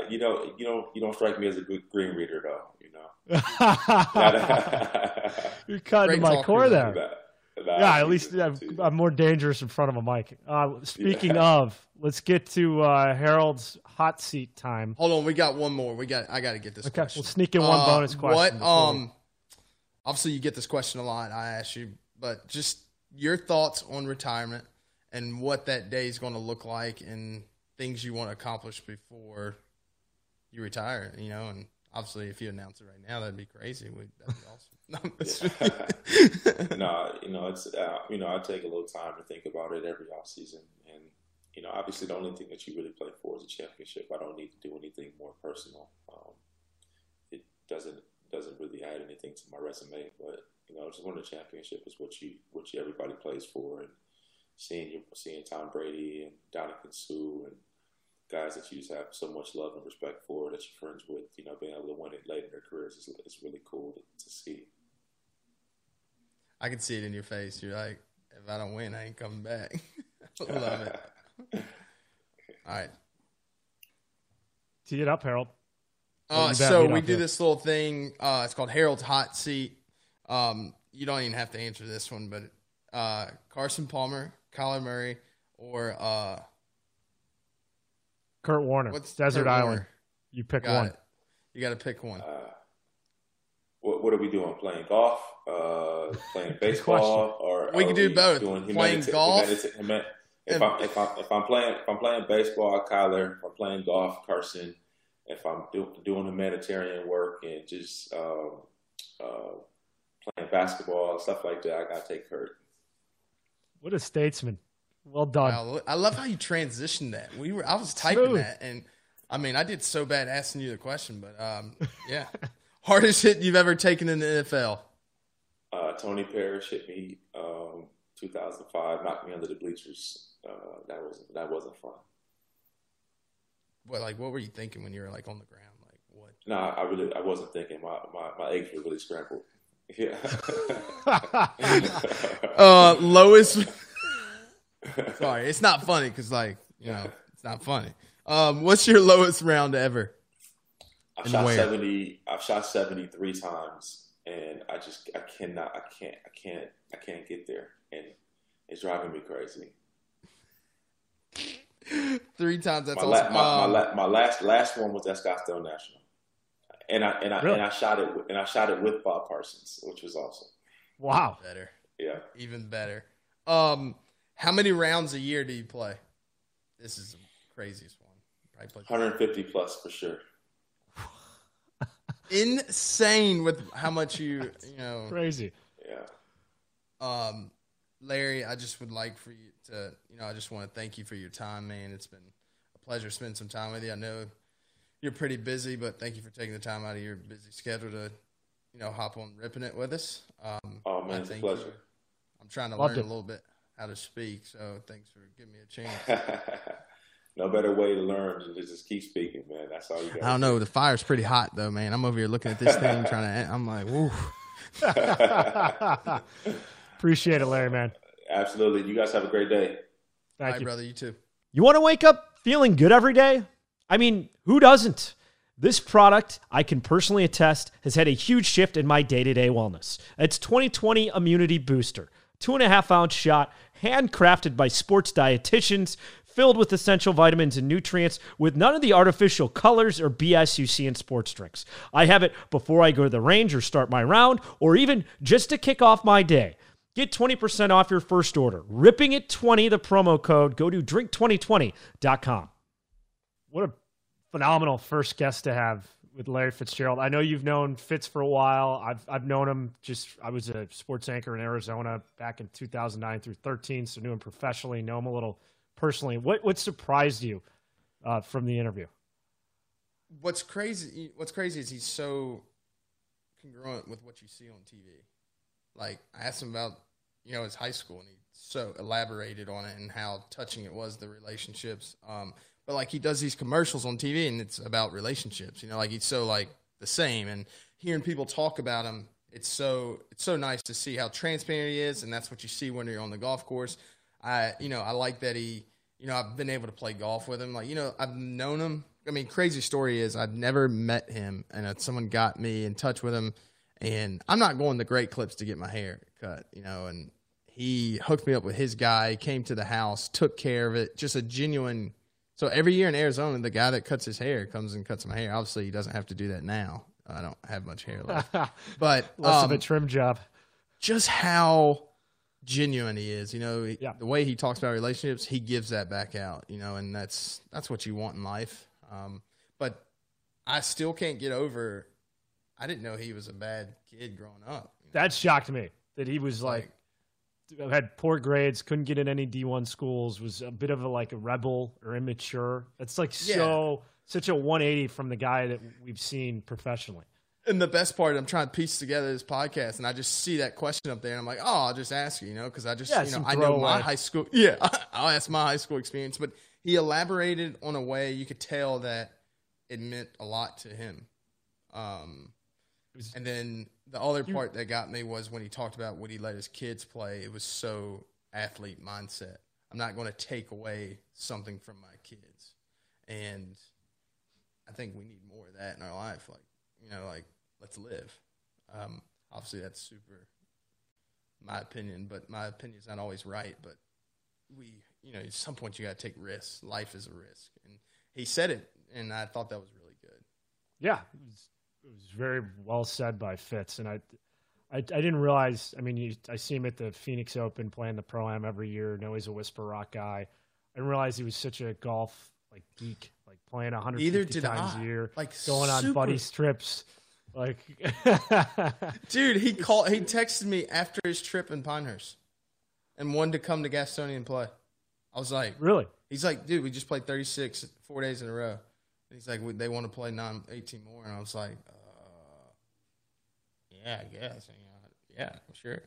You don't strike me as a good green reader, though. You know, you're cutting great my core there. Yeah, at least I'm more dangerous in front of a mic. Speaking of, let's get to Harold's hot seat time. Hold on, we got one more. I got to get this. Okay, question. We'll sneak in one bonus question. What? Obviously, you get this question a lot. I asked you. But just your thoughts on retirement and what that day is going to look like and things you want to accomplish before you retire, you know. And obviously, if you announce it right now, that'd be crazy. That'd be awesome. No, you know, it's you know, I take a little time to think about it every off season, and you know, obviously, the only thing that you really play for is a championship. I don't need to do anything more personal. It doesn't really add anything to my resume, but. You know, just winning a championship is what everybody plays for, and seeing Tom Brady and Donovan Sue and guys that you just have so much love and respect for that you're friends with, you know, being able to win it late in their careers is really cool to see. I can see it in your face. You're like, if I don't win, I ain't coming back. I love it. All right. Tee it up, Harold. So we do this little thing. It's called Harold's Hot Seat. You don't even have to answer this one, but Carson Palmer, Kyler Murray, or Kurt Warner. What's Desert Island? You pick one. You got to pick one. What are we doing? Playing golf? Playing baseball? Or we can do both. Playing golf. If I'm playing baseball, Kyler. If I'm playing golf, Carson. If I'm doing humanitarian work and just playing basketball, stuff like that, I got to take Kurt. What a statesman. Well done. Wow, I love how you transitioned that. I was typing smooth. That, and, I mean, I did so bad asking you the question, but, yeah. Hardest hit you've ever taken in the NFL? Tony Parrish hit me 2005, knocked me under the bleachers. That wasn't fun. What, like, what were you thinking when you were, like, on the ground? Like, what? No, I wasn't thinking. My eggs were really scrambled. Yeah. Lowest. Sorry, it's not funny because, like, you know, it's not funny. What's your lowest round ever? I've shot 73 times, and I can't get there, and it's driving me crazy. 3 times. That's awesome. My last one was at Scottsdale National. And I shot it with Bob Parsons, which was awesome. Wow, better, yeah, even better. How many rounds a year do you play? This is the craziest one. Probably 150 plus for sure. Insane with how much you know. Crazy, yeah. Larry, I just would like for you to I just want to thank you for your time, man. It's been a pleasure spending some time with you. I know. You're pretty busy, but thank you for taking the time out of your busy schedule to, hop on Rippin' It with us. Oh, man, it's a pleasure. I'm trying to learn a little bit how to speak, so thanks for giving me a chance. No better way to learn than to just keep speaking, man. That's all you got. I don't know. The fire's pretty hot, though, man. I'm over here looking at this thing I'm like, woo. Appreciate it, Larry, man. Absolutely. You guys have a great day. Thank you. Brother. You too. You want to wake up feeling good every day? I mean, who doesn't? This product, I can personally attest, has had a huge shift in my day-to-day wellness. It's 2020 Immunity Booster, 2.5-ounce shot, handcrafted by sports dietitians, filled with essential vitamins and nutrients with none of the artificial colors or BS you see in sports drinks. I have it before I go to the range or start my round, or even just to kick off my day. Get 20% off your first order. Ripping It 20, the promo code. Go to drink2020.com. What a phenomenal first guest to have with Larry Fitzgerald. I know you've known Fitz for a while. I've known him just, I was a sports anchor in Arizona back in 2009 through 13. So knew him professionally, know him a little personally. What surprised you from the interview? What's crazy is he's so congruent with what you see on TV. Like, I asked him about, you know, his high school, and he so elaborated on it and how touching it was, the relationships. But, like, he does these commercials on TV, and it's about relationships. You know, like, he's so, like, the same. And hearing people talk about him, it's so nice to see how transparent he is, and that's what you see when you're on the golf course. I like that he, you know, I've been able to play golf with him. Like, you know, I've known him. I mean, crazy story is I've never met him, and someone got me in touch with him. And I'm not going to Great Clips to get my hair cut, you know, and he hooked me up with his guy, came to the house, took care of it, just a genuine. So every year in Arizona, the guy that cuts his hair comes and cuts my hair. Obviously, he doesn't have to do that now. I don't have much hair left. But less of a trim job. Just how genuine he is, you know, yeah. The way he talks about relationships, he gives that back out, you know, and that's what you want in life. But I still can't get over, I didn't know he was a bad kid growing up. You know? That shocked me, that he was like had poor grades, couldn't get in any D1 schools, was a bit of a, like, a rebel or immature. That's like, yeah. Such a 180 from the guy that we've seen professionally. And the best part, I'm trying to piece together this podcast, and I just see that question up there, and I'm like, oh, I'll just ask you, you know, because I just, you know, I know my high school. Yeah, I'll ask my high school experience. But he elaborated on a way you could tell that it meant a lot to him. And then the other part that got me was when he talked about what he let his kids play. It was so athlete mindset. I'm not going to take away something from my kids. And I think we need more of that in our life. Like, you know, like, let's live. Obviously, that's super my opinion, but my opinion's not always right. But we, you know, at some point you got to take risks. Life is a risk. And he said it, and I thought that was really good. Yeah, it was very well said by Fitz, and I didn't realize. I mean, I see him at the Phoenix Open playing the Pro-Am every year. Know he's a Whisper Rock guy. I didn't realize he was such a golf like geek, like playing 150 times a year, like going on buddies trips. Like, dude, he texted me after his trip in Pinehurst, and wanted to come to Gastonia and play. I was like, really? He's like, dude, we just played 36 4 days in a row. He's like, they want to play 18 more. And I was like, yeah, I guess. Yeah, sure.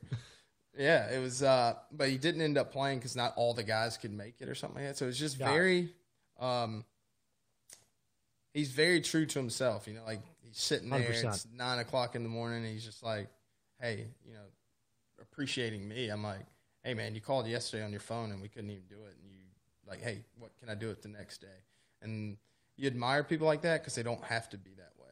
Yeah, it was but he didn't end up playing because not all the guys could make it or something like that. So it's just he's very true to himself. You know, like he's sitting there, 100%. It's 9 o'clock in the morning, and he's just like, hey, you know, appreciating me. I'm like, hey, man, you called yesterday on your phone, and we couldn't even do it. And you like, hey, what can I do it the next day? And you admire people like that because they don't have to be that way.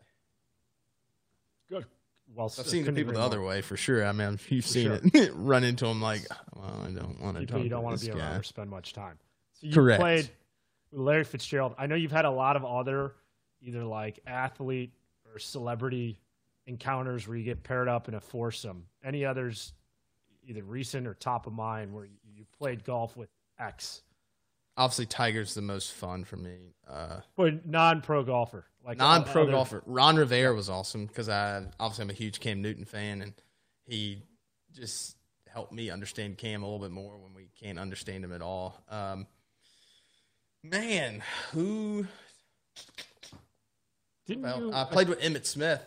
Good. Well, I've seen the people the other way for sure. I mean, you've seen it. Run into them like, well, I don't want to talk to you don't want to be around or spend much time. So you played with Larry Fitzgerald. I know you've had a lot of other either like athlete or celebrity encounters where you get paired up in a foursome. Any others either recent or top of mind where you played golf with X? Obviously, Tiger's the most fun for me. But non-pro golfer. Like non-pro golfer. Ron Rivera was awesome because I'm a huge Cam Newton fan, and he just helped me understand Cam a little bit more when we can't understand him at all. Man, who didn't you? I played with Emmett Smith.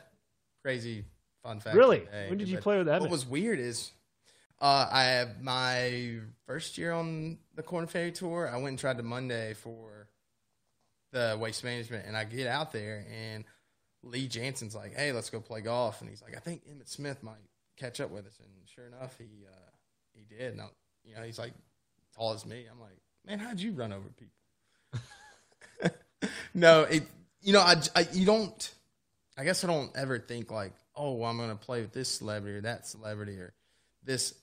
Crazy fun fact. Really? When did you play with Emmett? What was weird is I have my first year on the Corn Ferry Tour. I went and tried to Monday for the Waste Management, and I get out there, and Lee Jansen's like, hey, let's go play golf. And he's like, I think Emmett Smith might catch up with us. And sure enough, he did. And you know, he's like tall as me. I'm like, man, how'd you run over people? No, you know, I guess I don't ever think like, oh, well, I'm going to play with this celebrity or that celebrity or this.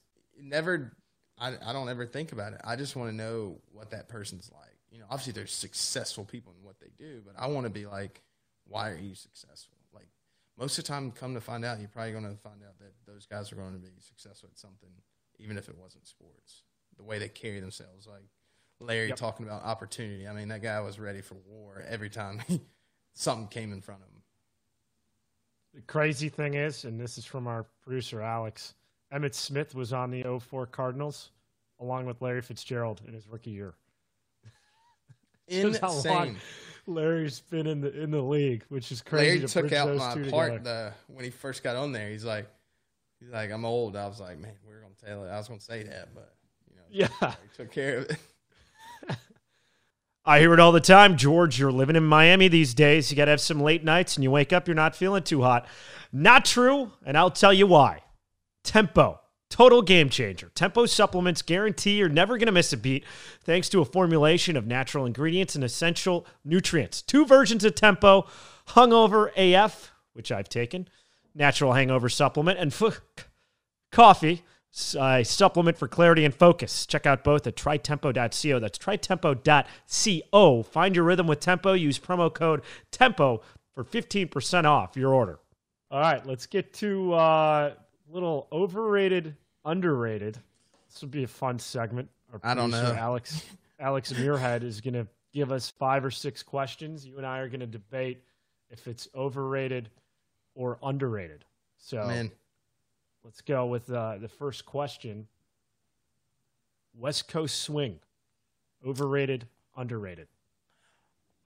Never, I don't ever think about it. I just want to know what that person's like. You know, obviously there's successful people in what they do, but I want to be like, why are you successful? Like most of the time, come to find out, you're probably going to find out that those guys are going to be successful at something, even if it wasn't sports. The way they carry themselves, like Larry talking about opportunity. I mean, that guy was ready for war every time he something came in front of him. The crazy thing is, and this is from our producer, Alex, Emmett Smith was on the 04 Cardinals along with Larry Fitzgerald in his rookie year. Insane. Larry's been in the league, which is crazy. Larry took out my part when he first got on there. He's like, I'm old. I was like, man, we're going to tell it. I was going to say that, but you know, yeah, he took care of it. I hear it all the time. George, you're living in Miami these days. You got to have some late nights, and you wake up, you're not feeling too hot. Not true, and I'll tell you why. Tempo, total game changer. Tempo supplements guarantee you're never going to miss a beat thanks to a formulation of natural ingredients and essential nutrients. Two versions of Tempo, Hungover AF, which I've taken, natural hangover supplement, and coffee, a supplement for clarity and focus. Check out both at trytempo.co. That's trytempo.co. Find your rhythm with Tempo. Use promo code TEMPO for 15% off your order. All right, let's get to little overrated, underrated. This will be a fun segment. Our producer, I don't know. Alex Muirhead is going to give us 5 or 6 questions. You and I are going to debate if it's overrated or underrated. So, man. Let's go with the first question. West Coast swing. Overrated, underrated.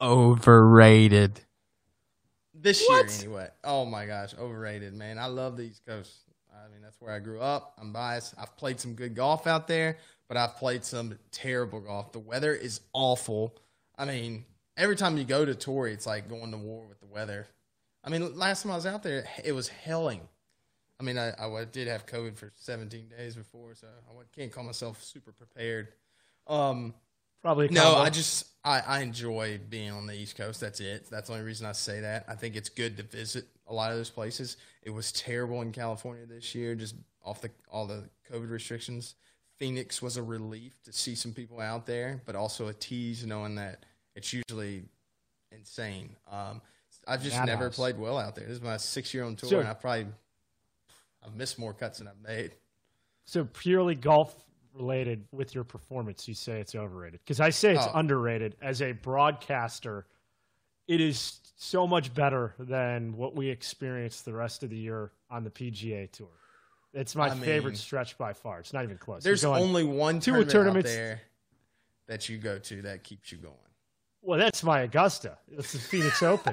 Overrated. This year, anyway. Oh, my gosh. Overrated, man. I love the East Coast. I mean, that's where I grew up. I'm biased. I've played some good golf out there, but I've played some terrible golf. The weather is awful. I mean, every time you go to Torrey, it's like going to war with the weather. I mean, last time I was out there, it was helling. I mean, I did have COVID for 17 days before, so I can't call myself super prepared. Probably. No, I enjoy being on the East Coast. That's it. That's the only reason I say that. I think it's good to visit a lot of those places. It was terrible in California this year, just off all the COVID restrictions. Phoenix was a relief to see some people out there, but also a tease knowing that it's usually insane. I've just never played well out there. This is my 6th year on tour, and I've missed more cuts than I've made. So purely golf-related with your performance, you say it's overrated. Because I say it's underrated. As a broadcaster, it is so much better than what we experience the rest of the year on the PGA Tour. It's my favorite stretch by far. It's not even close. There's only one tournament out there that you go to that keeps you going. Well, that's my Augusta. It's the Phoenix Open.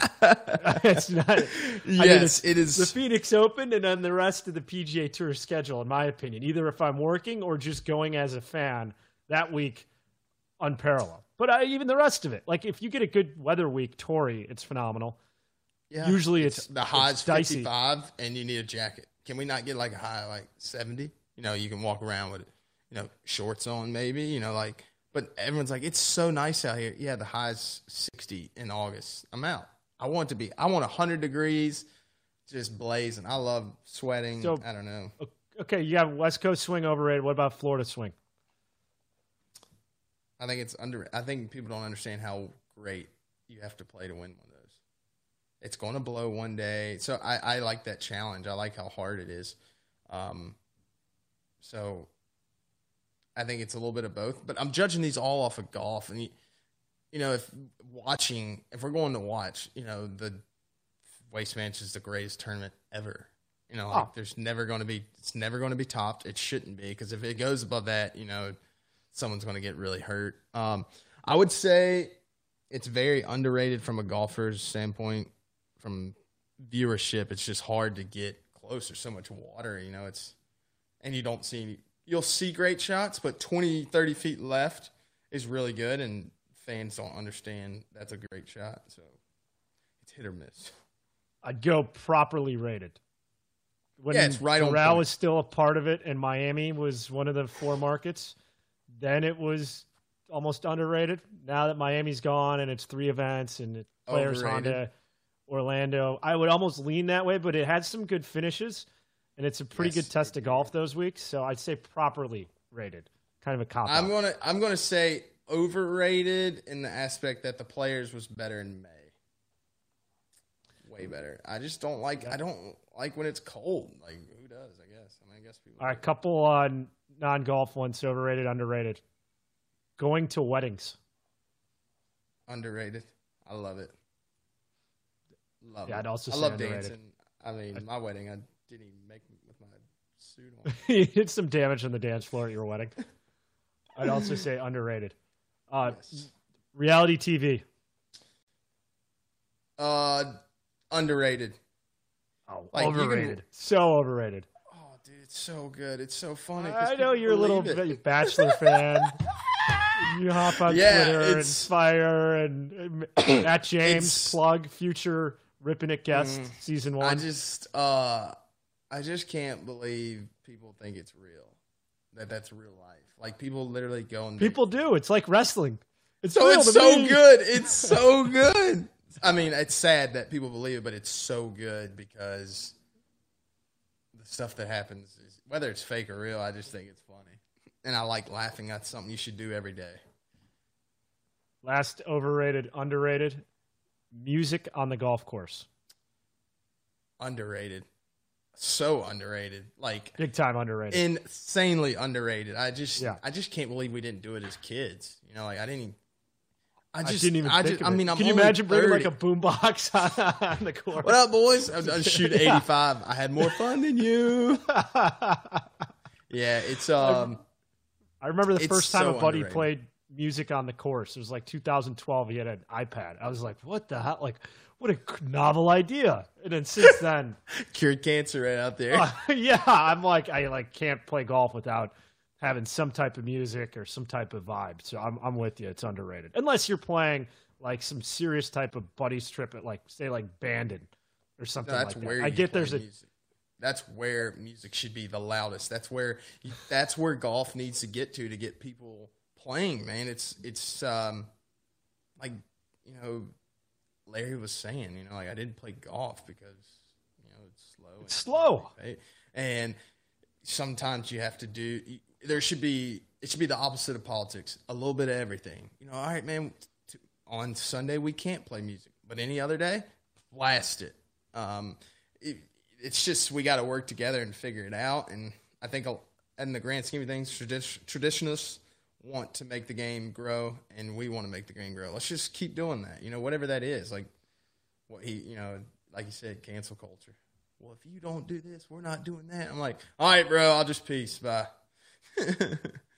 It's not. It is the Phoenix Open, and then the rest of the PGA Tour schedule. In my opinion, either if I'm working or just going as a fan that week, unparalleled. But even the rest of it, like if you get a good weather week, Torrey, it's phenomenal. Yeah. Usually it's the high's 55, and you need a jacket. Can we not get like a high like 70? You know, you can walk around with, you know, shorts on maybe. You know, like. But everyone's like, it's so nice out here. Yeah, the high's 60 in August. I'm out. I want 100 degrees, just blazing. I love sweating. So, I don't know. Okay, you have West Coast swing overrated. What about Florida swing? I think it's underrated. I think people don't understand how great you have to play to win one of those. It's going to blow one day. So I like that challenge. I like how hard it is. So I think it's a little bit of both, but I'm judging these all off of golf. And, you know, if we're going to watch, you know, the Waste Management is the greatest tournament ever. You know, like it's never going to be topped. It shouldn't be, because if it goes above that, you know, someone's going to get really hurt. I would say it's very underrated from a golfer's standpoint, from viewership. It's just hard to get close. There's so much water, you know, and you don't see any. You'll see great shots, but 20, 30 feet left is really good, and fans don't understand that's a great shot. So it's hit or miss. I'd go properly rated. It's right on. Corral was still a part of it, and Miami was one of the 4 markets. Then it was almost underrated. Now that Miami's gone and it's 3 events and it's players, Honda, Orlando, I would almost lean that way, but it had some good finishes. And it's a pretty good test of golf those weeks, so I'd say properly rated, kind of a cop-out. I'm gonna say overrated in the aspect that the players was better in May, way better. I just don't like. I don't like when it's cold. Like, who does? I guess. I mean, I guess people. All right, couple on non-golf ones. Overrated, underrated. Going to weddings. Underrated. I love it. Love yeah, it. I'd also I say love underrated. Dancing. I mean, my wedding, I didn't even make it with my suit on. You did some damage on the dance floor at your wedding. I'd also say underrated. Yes. Reality TV. Underrated. Oh, like, overrated. So overrated. Oh, dude, it's so good. It's so funny. I know you're a little Bachelor fan. You hop on Twitter and Fire and at James plug future Rippin' It guest season 1. I just can't believe people think it's real. That's real life. Like people literally go and people do. It's like wrestling. It's so real it's to so me. Good. It's so good. I mean, it's sad that people believe it, but it's so good because the stuff that happens, is, whether it's fake or real, I just think it's funny. And I like laughing. That's something you should do every day. Last overrated, underrated, music on the golf course. Underrated. So underrated. Like big time underrated. Insanely underrated. I just can't believe we didn't do it as kids. You know, like I didn't even think of it. I mean, I'm Can you imagine 30. Bringing like a boombox on the course? What up, boys? I shoot 85. I had more fun than you. Yeah, it's I remember the first time a buddy played music on the course. It was like 2012. He had an iPad. I was like, "What the hell? Like, what a novel idea!" And then since then, cured cancer right out there. Yeah, I'm like, I can't play golf without having some type of music or some type of vibe. So I'm with you. It's underrated unless you're playing like some serious type of buddies trip at like say like Bandon or something like that. I get there's a music. That's where music should be the loudest. That's where golf needs to get people playing, man. It's like, you know, Larry was saying, you know, like I didn't play golf because, you know, it's slow. It's slow. Right? And sometimes you have to do, it should be the opposite of politics, a little bit of everything. You know, all right, man, on Sunday we can't play music, but any other day, blast it. It's just we got to work together and figure it out. And I think in the grand scheme of things, traditionalists want to make the game grow, and we want to make the game grow. Let's just keep doing that, you know, whatever that is. Like what he, you know, like you said, cancel culture. Well, if you don't do this, we're not doing that. I'm like, all right, bro, I'll just peace, bye.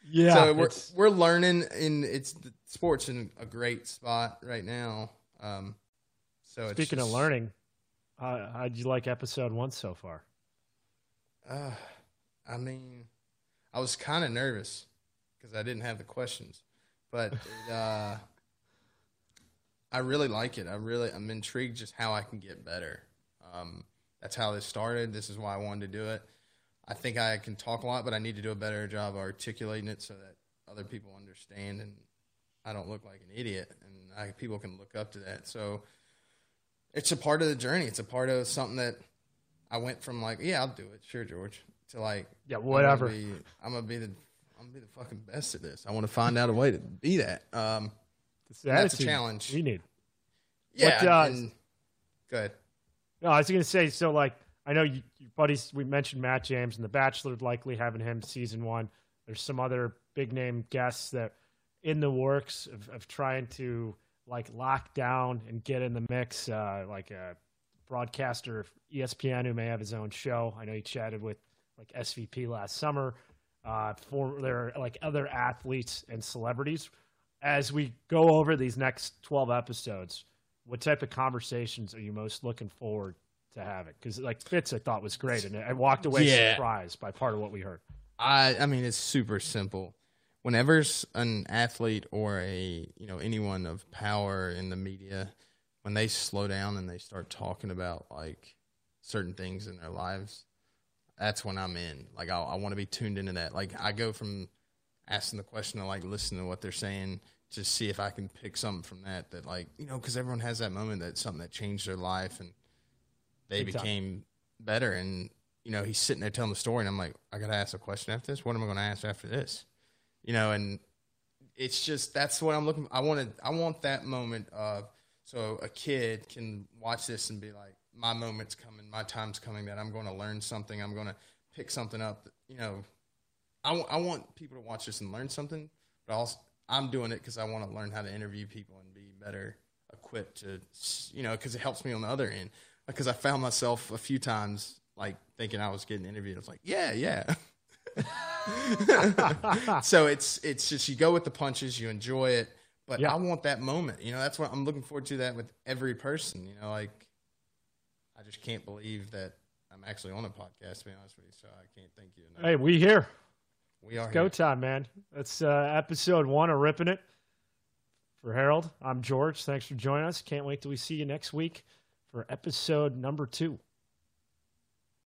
Yeah. So we're learning, and the sport's in a great spot right now. So speaking of learning. How'd you like episode 1 so far? I mean, I was kind of nervous because I didn't have the questions, but I really like it. I'm intrigued just how I can get better. That's how this started. This is why I wanted to do it. I think I can talk a lot, but I need to do a better job articulating it so that other people understand and I don't look like an idiot and people can look up to that. So it's a part of the journey. It's a part of something that I went from like, yeah, I'll do it, sure, George, to like, yeah, whatever. I'm gonna be the fucking best at this. I want to find out a way to be that. That's a challenge you need. Yeah. Go ahead. No, I was gonna say. So like, I know your buddies. We mentioned Matt James and The Bachelor, likely having him season 1. There's some other big name guests that in the works of trying to like lock down and get in the mix, like a broadcaster, ESPN, who may have his own show. I know you chatted with like SVP last summer, for their like other athletes and celebrities. As we go over these next 12 episodes, what type of conversations are you most looking forward to having? Because like Fitz, I thought was great, and I walked away surprised by part of what we heard. I mean, it's super simple. Whenever an athlete or anyone of power in the media, when they slow down and they start talking about like certain things in their lives, that's when I'm in. Like I want to be tuned into that. Like I go from asking the question to like listening to what they're saying to see if I can pick something from that like, you know, because everyone has that moment that's something that changed their life and they became better. And you know, he's sitting there telling the story, and I'm like, I gotta ask a question after this. What am I gonna ask after this? You know, and it's just, that's what I'm looking for. I want that moment of, so a kid can watch this and be like, my moment's coming, my time's coming, that I'm going to learn something, I'm going to pick something up. You know, I want people to watch this and learn something, but I'm doing it because I want to learn how to interview people and be better equipped quit to, you know, because it helps me on the other end. Because I found myself a few times, like, thinking I was getting interviewed. I was like, yeah. So it's just, you go with the punches, you enjoy it. But yeah. I want that moment. You know, that's what I'm looking forward to, that with every person. You know, like, I just can't believe that I'm actually on a podcast, to be honest with you. So I can't thank you enough. Hey, we here. We are. It's go time, man. That's episode 1 of Rippin' It. For Harold, I'm George. Thanks for joining us. Can't wait till we see you next week for episode number 2.